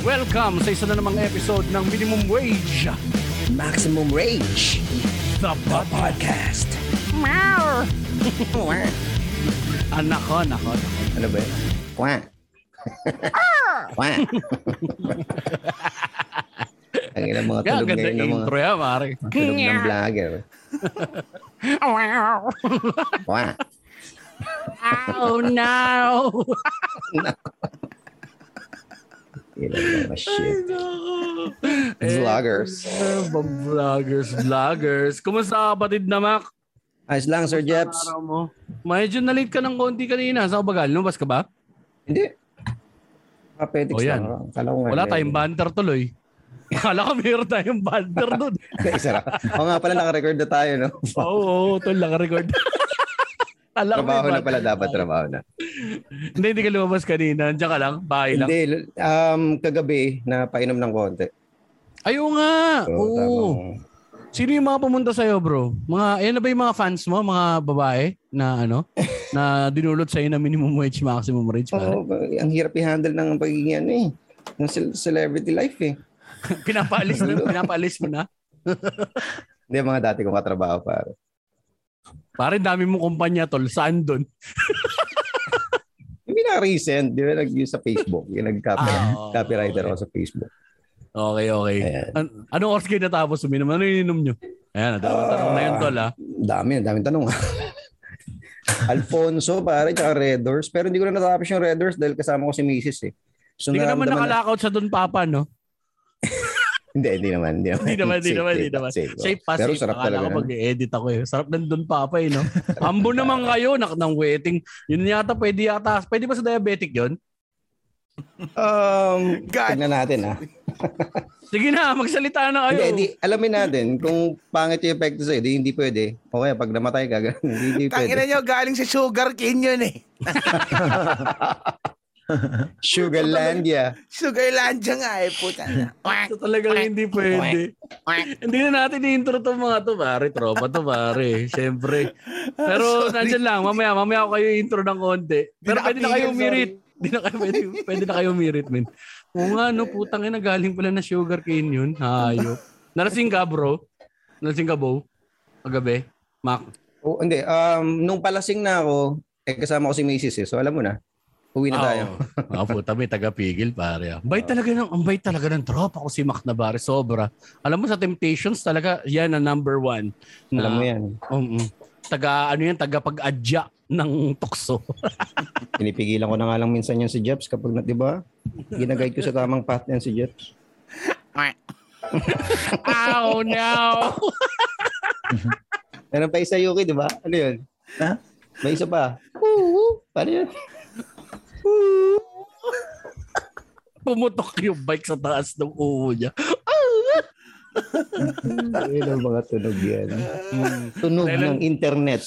Welcome sa isa na namang episode ng Minimum Wage Maximum Rage, the podcast. Wow. Anak ko. Ano ba yun? Kwa. Kwa. Ang ilang mga tulog ngayon ng mga intro, mare. Tulog ng vlogger. Wow. Kwa. Oh no. Ilang mga shit. Vloggers. Vloggers. Kumusta kapatid na Mac? Ayos lang, Sir Jeps. Medyo na-late ka ng konti kanina. Sa kabagal, lumabas ka ba? Hindi. Kapetix lang. Wala tayong banter tuloy. Akala ko mayroon tayong banter doon. Isa lang. O nga pala, nakarecord na tayo, no? Oo, tol, nakarecord. Trabaho na pala dapat, trabaho na. Hindi ka lumabas kanina. Diyan ka lang, bahay lang. Hindi, kagabi, napainom ng konti. Ayaw nga. Oo. Tamang... Sino yung mga pumunta sa'yo, bro? Ayan na ba yung mga fans mo, mga babae na na dinulot sa'yo na minimum wage, maximum wage? Oo, ang hirap i-handle ng pagiging ng celebrity life eh. Pinapaalis mo na? Hindi, mga dati kong katrabaho, pare. Pare, dami mong kumpanya, tol. Saan doon? Hindi na recent. Di ba, nag-use sa Facebook. Nag-copywriter ako sa Facebook. Okay. Anong oras kayo natapos uminom? Ano yung ininom nyo? Ayan, tanong na yun, tol, ha? Daming tanong, ha? Alfonso, pare, tsaka Red Doors. Pero hindi ko na natapos yung Red Doors dahil kasama ko si Mrs. eh. So, hindi ko naman nakalakaut sa Don Papa, no? Hindi naman. Safe pa, pero sarap talaga. Pag-edit ako, eh. Sarap ng Don Papa, eh, no? Ambo naman kayo, ng waiting. Yun yata, pwede ba sa diabetic yun? Tignan natin, ha? Sige na, magsalita na kayo. Hindi, alamin natin kung pangit yung epekto sa'yo. Hindi pwede. Okay, pag namatay ka, hindi pwede. Tangina nyo, galing sa sugar cane yun, eh. Sugarlandia nga, eh, puta na. So talaga hindi pwede. Hindi na natin i-intro itong mga to, pare. Tropa to, pare. Siyempre. Pero nandiyan lang, mamaya ako kayo intro ng konti. Pero pwede na kayo umirit. Pwede na kayo umirit, men. O nga, no, putang ina, galing pala na sugar cane yun. Hayop. Nalasing ka, bro? Nalasing ka, Bo? Agabi? Mac? Oh, hindi. Nung palasing na ako, kasama ko si Macy's, eh. So, alam mo na. Uwi na tayo. Puta, may tagapigil, pare. Ang bait talaga ng tropa ko si Mac Navares. Sobra. Alam mo, sa Temptations talaga, yan ang number one. Alam mo yan. Tagapag-adya ng tukso. Pinipigilan ko na nga lang minsan yan si Jeps kapag na, diba? Ginaguide ko sa tamang path yan si Jeps. Oh no! Meron pa isa, Yuki, diba? Ano yun? Huh? May isa pa. Paano yun? Pumutok yung bike sa taas ng uho niya. Ayun ang mga tunog yan. Tunog ng internet.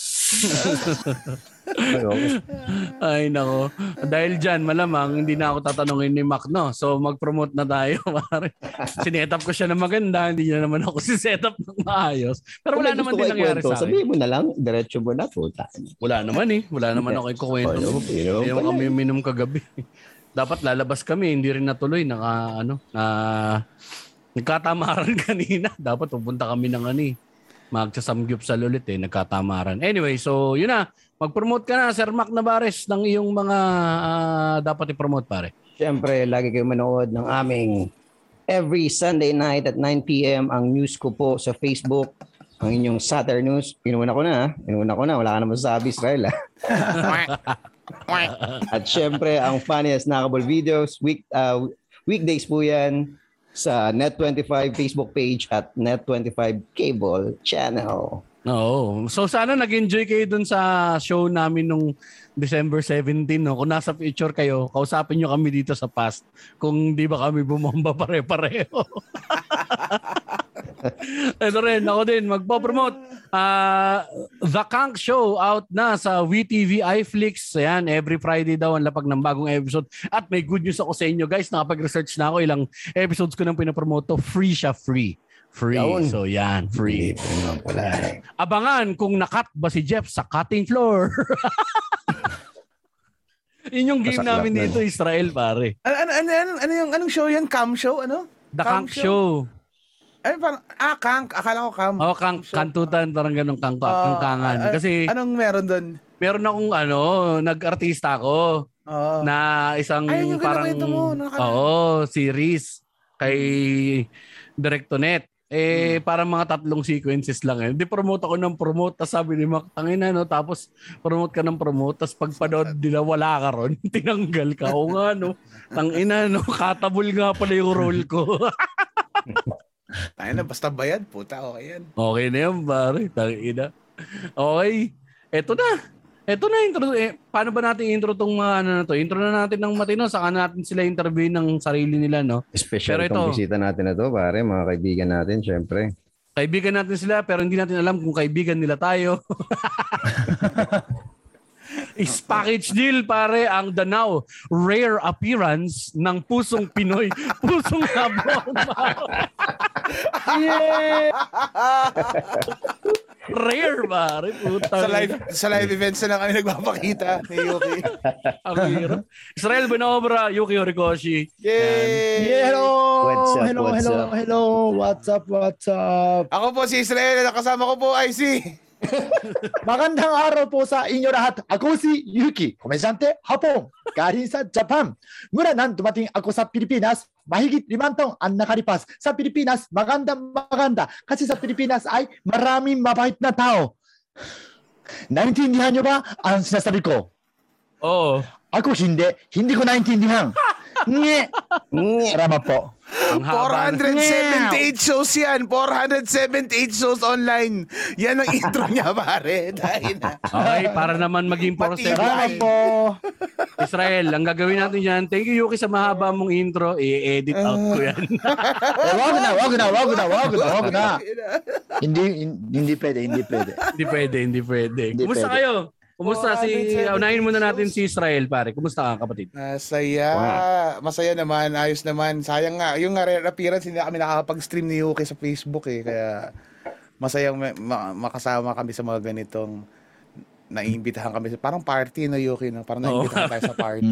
Ay nako. Dahil dyan, malamang hindi na ako tatanungin ni Mac, no? So mag-promote na tayo, pare. Sinetup ko siya na maganda. Hindi na naman ako sinetup ng maayos. Pero wala naman din nangyari sa akin. Sabihin mo na lang, diretso mo na. Wala naman ako ikukwento. Hindi naman kami uminom kagabi. Dapat lalabas kami. Hindi rin natuloy. Nagkatamaran kanina. Dapat pupunta kami ng magsasamgyupsal ulit, eh. Nagkatamaran. Anyway, so yun na. Mag-promote ka na, Sir Mac Navares, ng iyong mga dapat i-promote, pare. Siyempre, lagi kayo manood ng aming every Sunday night at 9 p.m. ang news ko po sa Facebook. Ang inyong Saturday News. Inuuna ko na. Wala ka naman sabi, Israel, ha? At siyempre, ang funniest snackable videos. Weekdays po yan. Sa Net25 Facebook page at Net25 Cable Channel. Oo. So sana nag-enjoy kayo dun sa show namin nung December 17. No? Kung nasa future kayo, kausapin nyo kami dito sa past. Kung di ba kami bumomba pare-pareho. Ito rin, ako din, magpo-promote. The Kank Show out na sa WeTV iFlix. Ayan, every Friday daw ang lapag ng bagong episode. At may good news ako sa inyo, guys. Nakapag-research na ako. Ilang episodes ko nang pinapromote. Free siya, free. So yan, free. Abangan kung nakat ba si Jeff sa cutting floor. Inyong game namin dito, Israel, pare. Anong show yan? Cam show? Ano? The Kank Show. Ay, parang, Kank. Akala ko Cam. Oo, Kank. Kantutan, parang ganun, kangan. Kasi, anong meron doon? Meron akong, ano, nag-artista ako. Na isang parang, oo, series. Kay Directonet. Eh, parang mga 3 sequences lang eh. Di promote ako ng promote. Tapos sabi ni Mac, tangina no, tapos promote ka ng promote. Tapos pagpanood nila, wala ka ron. Tinanggal ka. O nga no, tangina no, katabol nga pala yung role ko. Tangina, basta bayad, puta, okay yan. Okay na yan, pare. Tangina. Okay, eto na. Eto na intro. Eh, paano ba natin intro tong mga ano na to? Intro na natin ng matino. Saka natin sila interview ng sarili nila, no? Special itong bisita natin na to, pare. Mga kaibigan natin, syempre. Kaibigan natin sila, pero hindi natin alam kung kaibigan nila tayo. Is package deal, pare, ang the now rare appearance ng Pusong Pinoy. Pusong Habon. Yeah! Rare ba? Sa live events na kami nagpapakita ni Yuki. Israel Benaobra, Yuki Horikoshi. Yay! Yeah, hello. What's up? Ako po si Israel. Nakasama ko po ay si... Magandang araw po sa inyo lahat. Ako si Yuki, komedyante Hapon, galing sa Japan. Mula nang dumating ako sa Pilipinas, mahigit 5 taon ang nakalipas. Sa Pilipinas, maganda. Kasi sa Pilipinas ay maraming mabait na tao. Naintindihan nyo ba ang sinasabi ko? Oo. Ako hindi ko naintindihan. Nge. Rama po. 478 shows yan. 478 shows online. Yan ang intro niya, pare. Dahil na. Okay, para naman maging porcelain. Rama po. Israel, ang gagawin natin yan. Thank you, Yuki, sa mahaba mong intro. I-edit out ko yan. Wag na. Hindi pwede. Kumusta kayo? Kumusta unahin muna natin si Israel, pare. Kumusta ka, kapatid? Masaya. Wow. Masaya naman, ayos naman. Sayang nga, yung rare appearance, hindi kami nakakapag-stream ni Yuki sa Facebook eh. Kaya masayang makasama kami sa mga ganitong naiimbitahan kami. Parang party na Yuki, no? Parang naiimbitahan tayo sa party.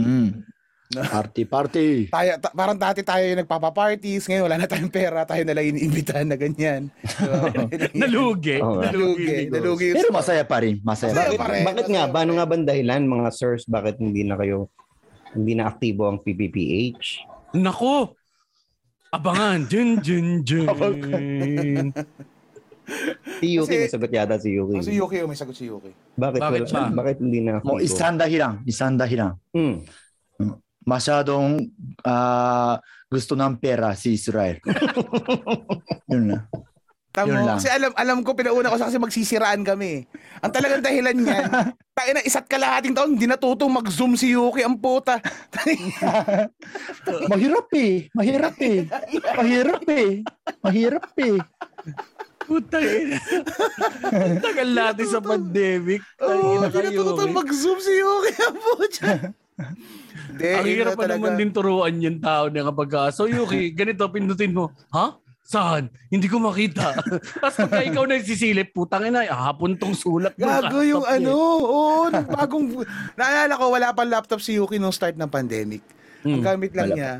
Party. Parang dati tayo yung nagpapaparties. Ngayon, wala na tayong pera. Tayo nalang iniimbitahan na ganyan. So, nalugi. Pero masaya pa rin. Bakit nga? Paano nga ba ang dahilan, mga sirs? Bakit hindi na aktibo ang PPPH? Nako! Abangan! Dun. Si Yuki, may sagot yata si Yuki. Bakit hindi na aktibo? Isang dahilan. Masyadong gusto ng pera si Israel. Yun na. Tama. Kasi alam ko, pinauna ko sa kasi magsisiraan kami. Ang talagang dahilan niyan, tayo na isa't kalahating taon, hindi natutong mag-zoom si Yuki, ang puta. Mahirap eh. Putang. Tagal natin sa pandemic. Oo, hindi natutong mag-zoom si Yuki, ang puta. Ang hirap pa naman din turuan yung tao na kapag, so Yuki, ganito, pindutin mo. Ha? Saan? Hindi ko makita. Tapos pagka ikaw na sisilip, putang ina, hapon tong sulat mo. Gago yung ano. Oo, bagong... Naalala ko, wala pa laptop si Yuki nung start ng pandemic. Ang gamit lang niya,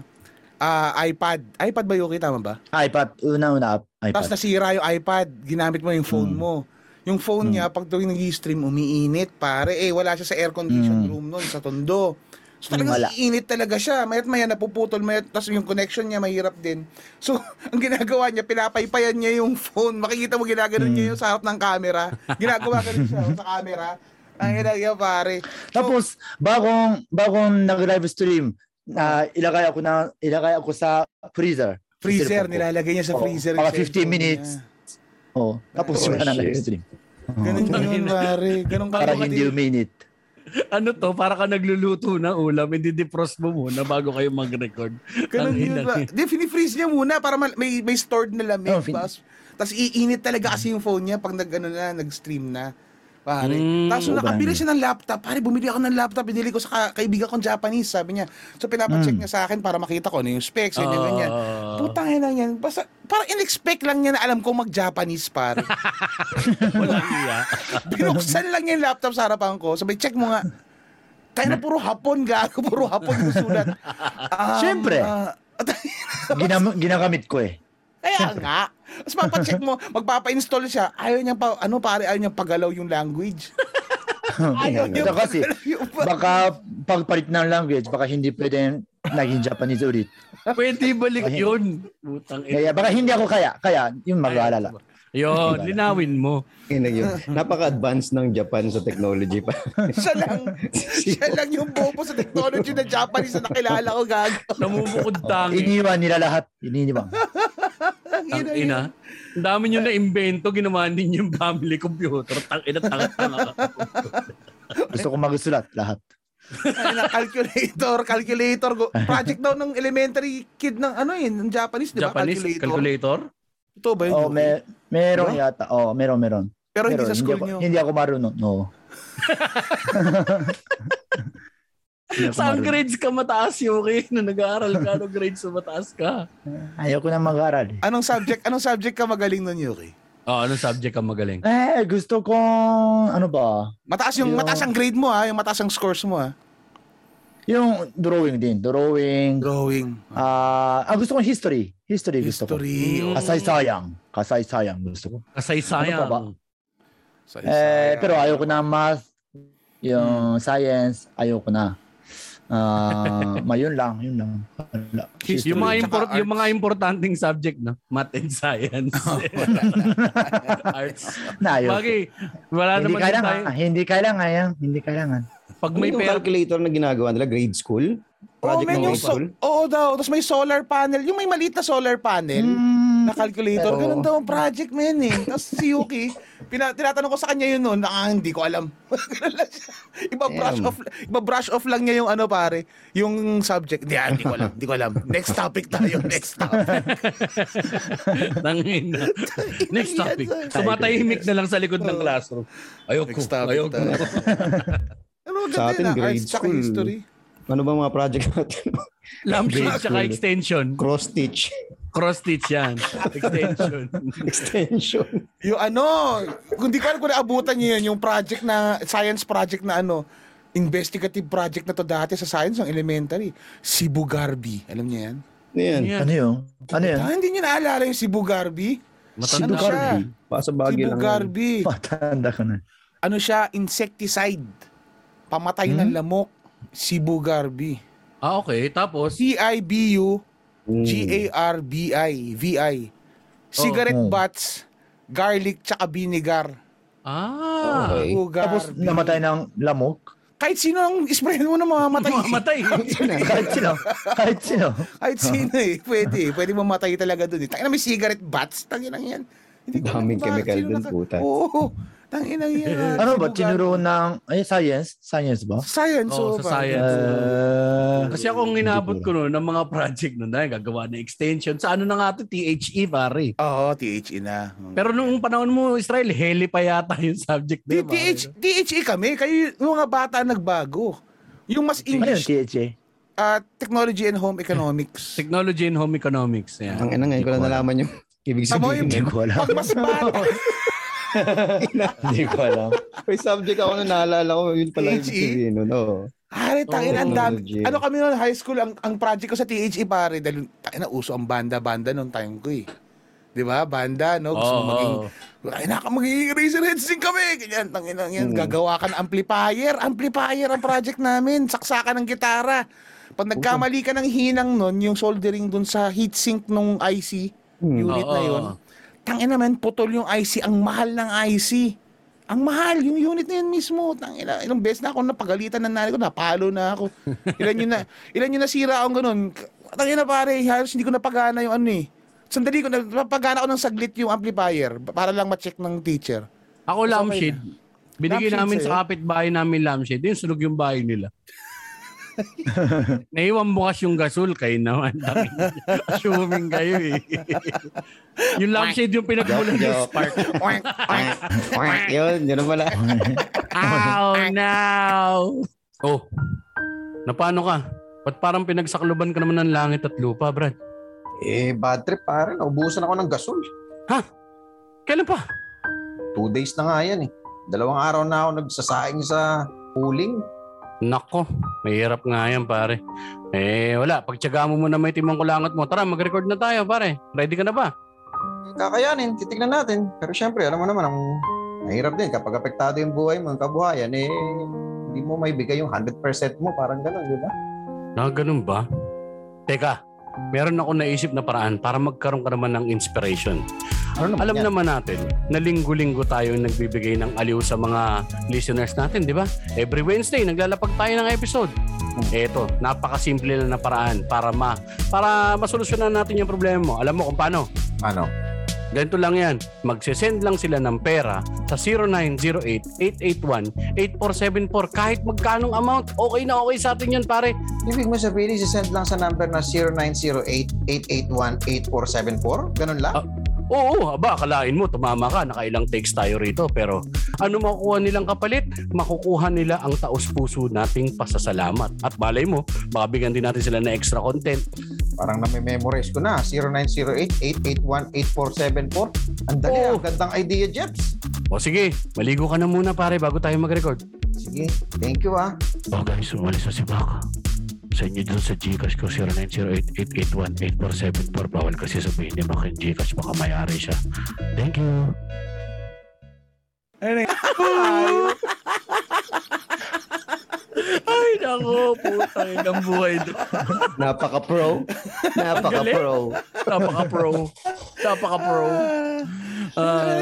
iPad. iPad ba Yuki? Tama ba? iPad. Una, iPad. Tapos nasira yung iPad. Ginamit mo yung phone mo. Yung phone niya, pag tuwing nag-stream, umiinit, pare. Eh, wala siya sa air condition room nun, sa Tondo. So talagang iinit talaga siya. Mayat napuputol, tapos yung connection niya mahirap din. So ang ginagawa niya, pinapaypayan niya yung phone. Makikita mo ginagano niya yung sa harap ng camera. Ginagawa ganun siya sa camera. Ang ginagawa, pare. So, tapos bagong nag-live stream, ilagay ako sa freezer. Nilalagay niya sa freezer. Para 15 minutes. Oh, tapos wala na live stream. Ganun, pare. Ganun ka. Para hindi uminit. Ano to? Para ka nagluluto na ulam, hindi defrost mo muna bago kayo mag-record. Ganun yun ba? Fini-freeze niya muna para may stored na lamig. Oh, tapos iinit talaga kasi yung phone niya pag nag-stream na. Pare. Tapos nakabili siya ng laptop. Pare, bumili ako ng laptop. Binili ko sa kaibigan kong Japanese, sabi niya. So pinapacheck niya sa akin para makita ko ano yung specs. Yun, ganyan. Putang ina yan. Basta, parang in-expect lang niya na alam kong mag-Japanese, pare. Wala niya. Binuksan lang yung laptop sa harapan ko. Sabi, check mo nga. Kaya na puro hapon, gago. Puro hapon yung sulat. Siyempre. Ginagamit ko eh. Kaya nga. Tapos mapacheck mo, magpapa-install siya. Ayaw niyang, ayaw niyang pagalaw yung language. Ayaw niyang kasi, baka pagpalit ng language, baka hindi pwede naging Japanese ulit. Pwede balik yun. Kaya, baka hindi ako kaya yung mag-aalala. Yun, linawin mo. Napaka-advanced ng Japan sa technology pa. siya lang yung bobo sa technology na Japanese na nakilala ko, gago. Namubukod tangi. Iniwan nila lahat. Iniwan. Tangina. Ang dami nyo na-invento, ginawa ninyo yung family computer. Tangina, tanga. Gusto ko magsulat lahat. Calculator. Project daw ng elementary kid ng ng Japanese, di ba? Japanese calculator? Ito ba yun? Oh, meron yata. Oh, meron. Pero hindi sa school niyo. Hindi ako marunong. No. Saan grades ka mataas, Yuki? Nung nag-aaral ka, anong grades na mataas ka? Ayoko na mag-aaral. Anong subject ka magaling nun, Yuki? Oh, anong subject ka magaling? Gusto kong... Ano ba? Mataas ang grade mo, ha? Yung mataas ang scores mo, ha? Yung drawing din. Drawing. Gusto kong history. History gusto ko. Kasaysayang gusto ko. Kasaysayang. Ano pa ba? Pero ayoko na math. Yung science, ayoko na. Yun lang. History, yung mga importanteng subject, no? Math and science. Arts. Bagay, wala naman din tayo. Hindi kailangan. Pag may calculator na ginagawa nila, grade school? Project na grade school? Oo daw. Tapos may solar panel. Yung may maliit na solar panel na calculator. Pero... Ganun daw ang project, man eh. Tapos si Yuki, tinatanong ko sa kanya yun noon. Hindi ko alam. Iba brush off lang niya yung ano pare. Yung subject. Hindi ko alam. Next topic tayo. Tangin na. Next topic. Sumatahimik na lang sa likod ng classroom. Ayoko. Sa atin, grade school. Ano ba mga project natin? Lampshade tsaka extension. Cross-stitch yan. Extension. Yung hindi ko alam kung naabutan nyo yun, yung project na, science project na investigative project na to dati sa science, ng elementary. Cebu Garbi. Alam niya yan? Ano yan? Hindi nyo naalala yung Cebu Garbi? Matanda siya. Cebu Garbi. Matanda ka na. Ano siya? Insecticide. Pamatay ng lamok, Cebu Garbi. Okay. Tapos? CIBU GARBI. Cigarette butts, garlic, tsaka vinegar. Okay. Tapos namatay ng lamok? Kahit sino ang isprayan mo na mamamatay. Kahit sino eh. Pwede mamatay talaga dun eh. Tangina, may cigarette butts. Tangina yan. Daming chemical dun, puta. Oo. Tangina yan. Ano ba? Tinuro ng... science? Science ba? Science. Oo, sa science. Kasi akong inaabot ko noon ng mga project noon dahil gagawa na extension. Sa na nga ito? THE, pare. Oo, THE na. Pero nung panahon mo, Israel, heli pa yata yung subject na. THE kami. Kayo yung mga bata nagbago. Yung mas English. Ano yung THE? Technology and Home Economics. Technology and Home Economics. Ang ina, ngayon ko lang nalaman yung ibig sabihin. Hindi ko alam. Mas bata. Hindi ko alam. May subject ako na naalala ko. Yun pala yung sabihin nun. Hari, tangin, ang dami. Kami nun, high school, ang project ko sa THE, pare. Dahil, tangin na, uso ang banda-banda nun time ko eh. Diba? Banda, no? Gusto mo maging... Tangin na, magiging Razor Headsing kami. Ganyan, tangin na yan. Gagawa ka ng amplifier. Amplifier ang project namin. Saksakan ng gitara. Pag nagkamali ka ng hinang nun, yung soldering dun sa heatsink nung IC unit na yun. Tangin naman, putol yung IC. Ang mahal ng IC. Ang mahal. Yung unit na yun mismo. Tangin na. Ilang beses na ako napagalitan ng nanay ko. Napalo na ako. Ilan yun nasira akong ganun. Tangin na pare. Halos hindi ko napagana yung Sandali ko. Napagana ko ng saglit yung amplifier. Para lang ma-check ng teacher. Ako lampshade. Binigay namin sa kapitbahay namin lampshade. Yung sunog yung bahay nila. Naiwan bukas yung gasol kayo naman. Assuming kayo eh. Yung lampshade yung pinagmulan ng spark. Yun pala. Oh no. Napano ka? Ba't parang pinagsakluban ka naman ng langit at lupa, Brad? Bad trip pare. Naubusan ako ng gasol. Ha? Kailan pa? 2 days na nga yan eh. 2 araw na ako nagsasaing sa pooling. Nako, mahirap nga yan, pare. Eh, wala. Pagtsaga mo muna may timang kulangot mo. Tara, mag-record na tayo, pare. Ready ka na ba? Kakayanin. Titignan natin. Pero syempre, alam mo naman, ang mahirap din. Kapag apektado yung buhay mo, yung kabuhayan, eh, hindi mo may bigay yung 100% mo. Parang gano'n, di ba? Na, gano'n ba? Teka, meron ako naisip na paraan para magkaroon ka naman ng inspiration. Alam naman natin na linggo-linggo tayo nagbibigay ng aliw sa mga listeners natin, di ba? Every Wednesday, naglalapag tayo ng episode. Eto, napakasimple lang na paraan para masolusyonan natin yung problema mo. Alam mo kung paano? Ano? Ganito lang yan. Magsesend lang sila ng pera sa 0908-881-8474. Kahit magkanong amount, okay na okay sa atin yan, pare. Ibig mo sabihin, sisend lang sa number na 0908-881-8474? Ganun lang? Oo, aba, akalain mo, tumama ka, nakailang takes tayo rito. Pero ano makukuha nilang kapalit? Makukuha nila ang taos-puso nating pasasalamat. At balay mo, makabigyan din natin sila na extra content. Parang nami-memorize ko na, 0908-881-8474. Ang dali, ang gandang idea, Jeps. O sige, maligo ka na muna, pare, bago tayo mag-record. Sige, thank you, ah. O guys, umalis na si Baka. Sa inyo dun sa Gcash ko, 0908-881-8474. Bawal kasi sabihin ni Mac yung Gcash, baka mayari siya. Thank you. Ay, naku, putay ng buhay doon. Napaka-pro.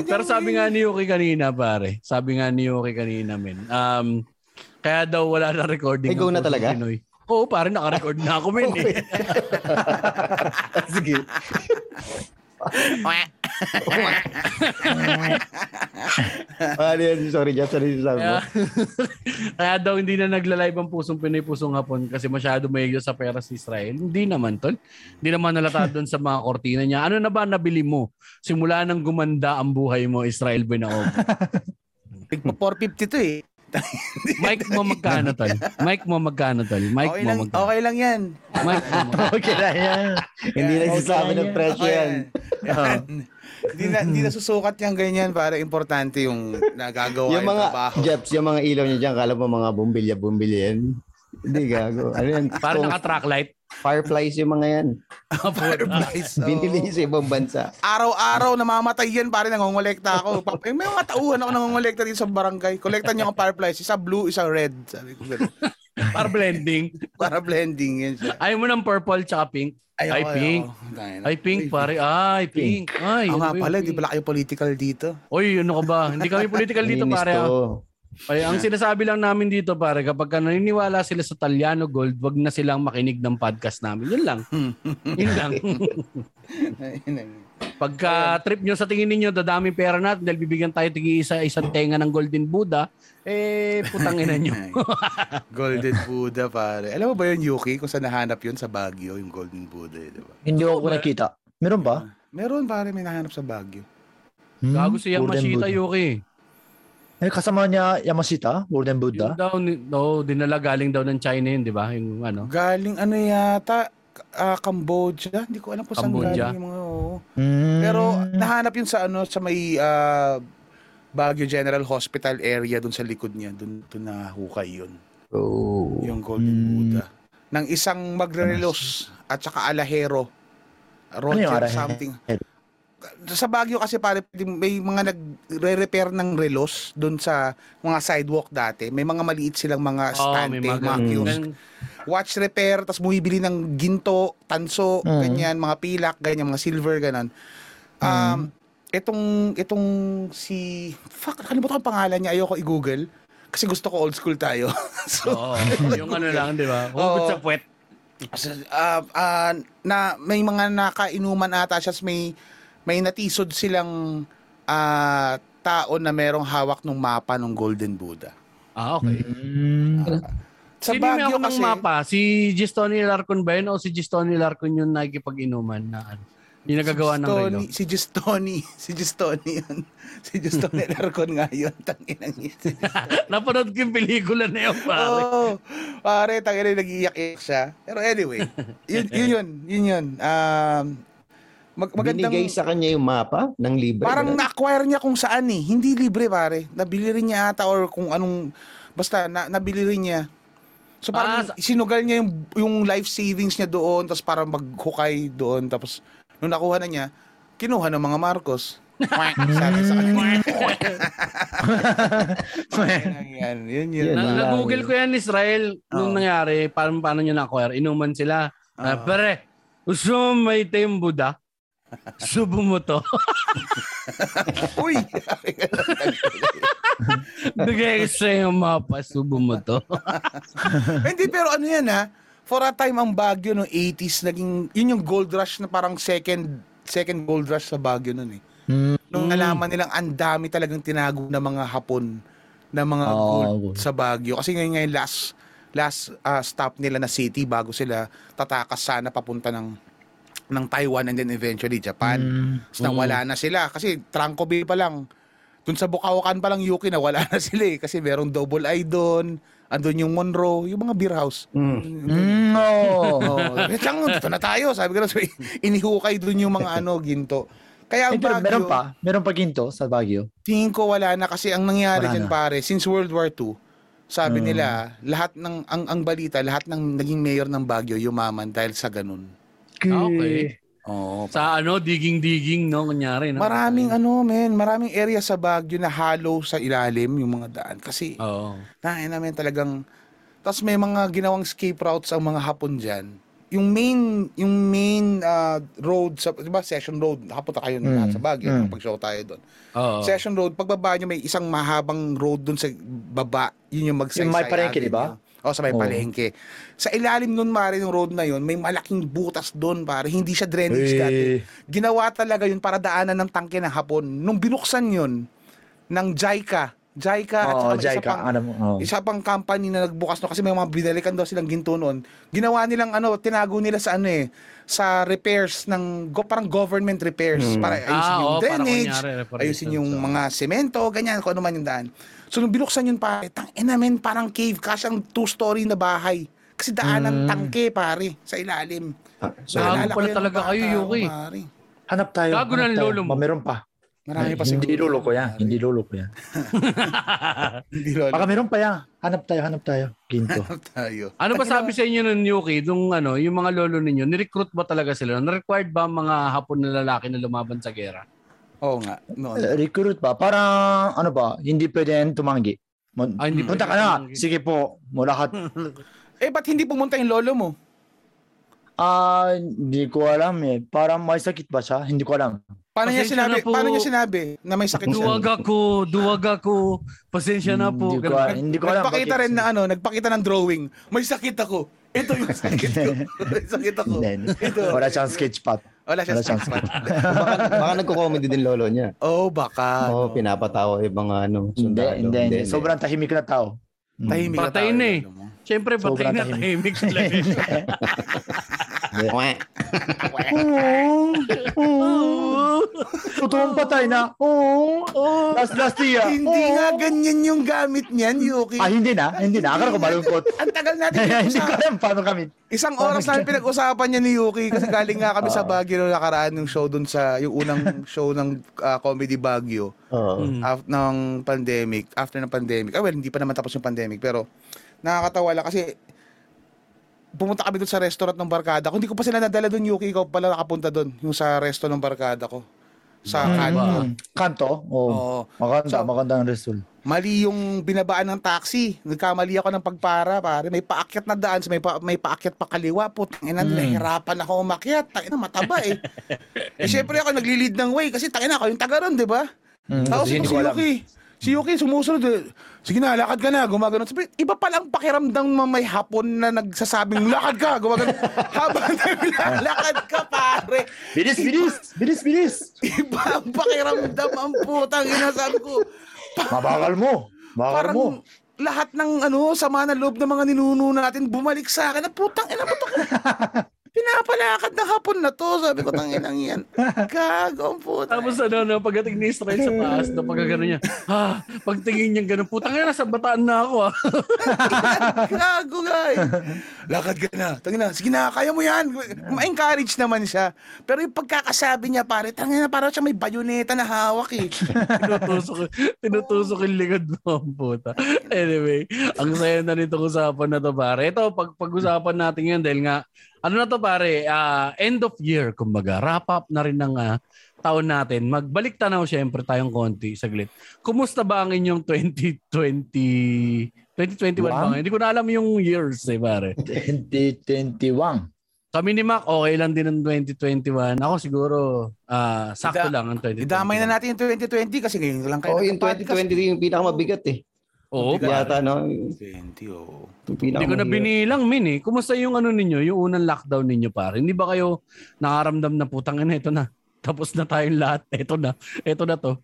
Pero sabi nga ni Yuki kanina, pare. Men. Kaya daw wala na recording. Ay, go na talaga? Pinoy. Oo, parang naka-record na ako, men. Eh. Sige. Sorry, Jeff. Kaya daw hindi na nagla-live ang Pusong Pinoy, Pusong Hapon kasi masyado maigyo sa pera si Israel. Hindi naman, tol. Hindi naman nalata doon sa mga kortina niya. Ano na ba nabili mo? Simula nang gumanda ang buhay mo, Israel Benaobra. Big 450 to eh. Mike mo magkano, tol? Okay lang yan. Mike mo okay lang yan. Hindi nagsasabi ng presyo yan. Hindi na susukat yung ganyan para importante yung nagagawa yung mga, trabaho. Jeps, yung mga ilaw niya dyan, kala mo mga bumbilya yan. Hindi gago. Ano yan? Parang naka-track light. Fireflies yung mga yan. Fireflies. Binili sa ibang bansa. Araw-araw namamatay yan, pare, nangongolekta ako. May mga tauhan ako nangongolekta dito sa barangay. Kolekta niyo ang fireflies. Isa blue, isa red. Sabi ko gano'n. Para blending yan siya. Ayaw mo ng purple tsaka pink. Ay, pink. Ay, ang nga pala, di pala kayo political dito. Oy, ano ka ba? Hindi kami political dito, pare. Ay, ang sinasabi lang namin dito, pare, kapag naniniwala sila sa Talyano Gold, wag na silang makinig ng podcast namin. Yun lang. Pagka trip nyo sa tingin niyo dadaming pera natin dahil bibigyan tayo isang tenga ng Golden Buddha, eh, putang ina nyo. Golden Buddha, pare. Alam mo ba yun, Yuki, kung saan nahanap yun sa Baguio, yung Golden Buddha? Diba? Hindi ako nakita. Meron ba? Meron, pare. May nahanap sa Baguio. Gago si Yamashita, Yuki. Eh, kasama niya Yamashita, Golden Buddha. Dinala galing daw ng China yun, di ba? Yung ano. Galing ano yata, Cambodia. Hindi ko alam kung saan galing yung mga Pero nahanap yun sa ano, sa may Baguio General Hospital area doon sa likod niya, doon na hukay yun. Oh. Yung Golden Buddha. Nang isang magrelos at saka alahero. Roger something. Sa Baguio kasi pare, may mga nagre-repair ng relos doon sa mga sidewalk dati. May mga maliit silang mga stand, mga kiosk. Watch repair, tapos bumibili ng ginto, tanso, ganyan, mga pilak, ganyan, mga silver, ganun. Itong si... Fuck, nakalimutan ko ang pangalan niya. Ayoko i-google. Kasi gusto ko old school tayo. Yung ano lang, di ba? Hugot sa puwet. Na may mga nakainuman ata siya, may natisod silang tao na merong hawak ng mapa ng Golden Buddha. Ah, okay. Sa Baguio kasi... mapa? Si Gistoni Larcon ba yun o si Gistoni Larcon yung nagkipag-inuman na ano? Yung nagagawa ng relo? Si Gistoni yun. Si Gistoni Larcon nga yun. Tanginang yun. Napanood ko yung pelikula na yun, pare. Oo. Pare, tanginang nag-iiyak-iyak siya. Pero anyway, yun. Binigay sa kanya yung mapa ng libre. Parang na-acquire niya kung saan eh. Hindi libre, pare. Nabili rin niya ata or kung anong... Basta, nabili rin niya. So parang sinugal niya yung life savings niya doon, tapos parang maghukay doon, tapos nung nakuha na niya, kinuha ng mga Marcos. Sabi sa kanya. Yun. Nag-google ko yan, Israel, nung nangyari, paano niya na-acquire. Inuman sila. Pare, gusto mo may tayong Buddha? Subo mo to. Uy! Bigay ko yung mapa, subo mo to. Hindi, pero ano yan ha? For a time, ang Baguio noong 80s, naging, yun yung gold rush na parang second gold rush sa Baguio noon eh. Nung alaman nilang ang dami talagang tinago na mga Hapon na mga gold sa Baguio. Kasi ngayon last stop nila na city bago sila tatakas sana papunta ng Taiwan and then eventually Japan. So nawala na sila kasi Tranco Bay pa lang. Doon sa Bukawakan pa lang Yuki nawala na sila eh kasi merong Double I doon. Andun yung Monroe, yung mga beer house. Dito na tayo. Sabi ko na, so, inihukay doon yung mga ginto. Kaya ang Baguio, meron pa ginto sa Baguio? Tingin ko wala na kasi ang nangyari dyan pare, since World War II, sabi nila, lahat ng, ang balita, lahat ng naging mayor ng Baguio yumaman dahil sa ganun. Okay. Oo. Sa diging-diging, no? Kunyari, no? Maraming, maraming area sa Baguio na hollow sa ilalim yung mga daan. Kasi, nahin namin talagang, tapos may mga ginawang escape routes ang mga Hapon dyan. Yung main road, sa, diba, Session Road, napunta kayo na sa Baguio, pag-show tayo doon. Session Road, pagbaba nyo, may isang mahabang road doon sa baba, yun yung magsaysay. Yung may palengke, diba? Sa may palengke. Sa ilalim nun, mare, yung road na yun, may malaking butas doon, pare. Hindi siya drainage dati. Ginawa talaga yun para daanan ng tangke ng Hapon. Nung binuksan yun, ng JICA at isa pang company na nagbukas no, kasi may mga binalikan daw silang ginto noon. Ginawa nilang tinago nila sa sa repairs ng parang government repairs para ayusin yung drainage, ayusin yung mga semento, ganyan, kung ano man yung daan. So nung binuksan yun pare, parang cave kasi ang 2-story na bahay. Kasi daanan tangke pare sa ilalim. So pala talaga kayo Yuki. Hanap tayo. Gago ng lolo mo. Meron pa. Marami pa siguro. Hindi lolo ko yan. Hindi lolo. Baka meron pa yan. Hanap tayo. Ginto. Ano ba sabi sa inyo nun, Yuki, nung yung mga lolo ninyo, nirecruit ba talaga sila? Required ba mga Hapon na lalaki na lumaban sa gera? Oo nga. Recruit ba? Parang, hindi pwedeng tumanggi. Hindi punta ka na. Sige po, mo lahat. Ba't hindi pumunta yung lolo mo? Hindi ko alam eh. Parang may sakit ba siya? Hindi ko alam. Paano niya sinabi na may sakit siya? Duwag ako. Pasensya na po. Hindi ko alam. Nagpakita rin na nagpakita ng drawing. May sakit ako. Ito yung sakit ko. May sakit ako. Wala siyang sketchpad. Baka nagko-comedy din lolo niya. Baka. Pinapatawa ibang sundalo. Hindi. Sobrang tahimik na tao. Patayin na eh. Siyempre, patayin na tahimik. Totoong patay na. Last year. Hindi nga ganyan yung gamit niyan, Yuki. Hindi na. Akala ko malungkot. Ang tagal natin. Hindi ko alam paano kami. Isang oras namin pinag-usapan niya ni Yuki kasi galing nga kami sa Baguio nung nakaraan ng show dun sa yung unang show ng Comedy Baguio after ng pandemic. Well, hindi pa naman tapos yung pandemic pero nakakatawa lang kasi pumunta kami doon sa restaurant ng barkada ko. Hindi ko pa sila nadala doon, Yuki. Ikaw pala nakapunta doon. Yung sa resto ng barkada ko. Sa kanto? Oo. Maganda ang resto. Mali yung binabaan ng taxi. Nagkamali ako ng pagpara, pare. May paakyat na daan. May paakyat pa kaliwa. Nahirapan ako umakyat. Mataba eh. Siyempre ako naglilid ng way. Kasi ako yung taga ron, di ba? Tapos si Yuki. Si Yuki sumusunod. Sige na, lakad ka na. Gumagano. Iba palang pakiramdang may Hapon na nagsasabing, lakad ka. Gumagano. Habang lakad ka, pare. Bilis. Iba ang pakiramdam ang putang inasabi ko. Mabagal mo. Lahat ng sama ng loob ng mga ninuno natin bumalik sa akin. Putang ina mo to. napalakad na hapon na to. Sabi ko, tanginang yan. Gagong puta. Tapos ano, pagdating ni Israel sa taas, na pagkagano'n niya, ha, pagtingin niya gano'n, puta nga, nasa bataan na ako, ha. Gagong, guys. Lakad ka na. Tangina, sige na, kaya mo yan. Ma-encourage naman siya. Pero yung pagkakasabi niya, pare, tangina, parang siya may bayoneta na hawak, eh. Tinutusok yung likod mo, puta. Anyway, ang saya na nitong usapan na to, pare. Ito, pag-usapan natin yan, dahil nga, ano na to pare, end of year, kumbaga, wrap up na rin ng taon natin. Magbalik tanaw syempre tayong konti, saglit. Kumusta ba ang inyong 2021 ba? Hindi ko na alam yung years eh pare. 2021. Kami ni Mac, okay lang din ang 2021. Ako siguro, sakto lang ang 2021. Idamay na natin yung 2020 kasi ngayon lang kayo. Oh, yung 2020 yung pinakamabigat eh. Oo, yata no. 20 oh. Hindi ko na binilang min eh. Kumusta yung ano ninyo, yung unang lockdown ninyo pare? Hindi ba kayo nakaramdam na putang ina ito na? Tapos na tayong lahat. Ito na to.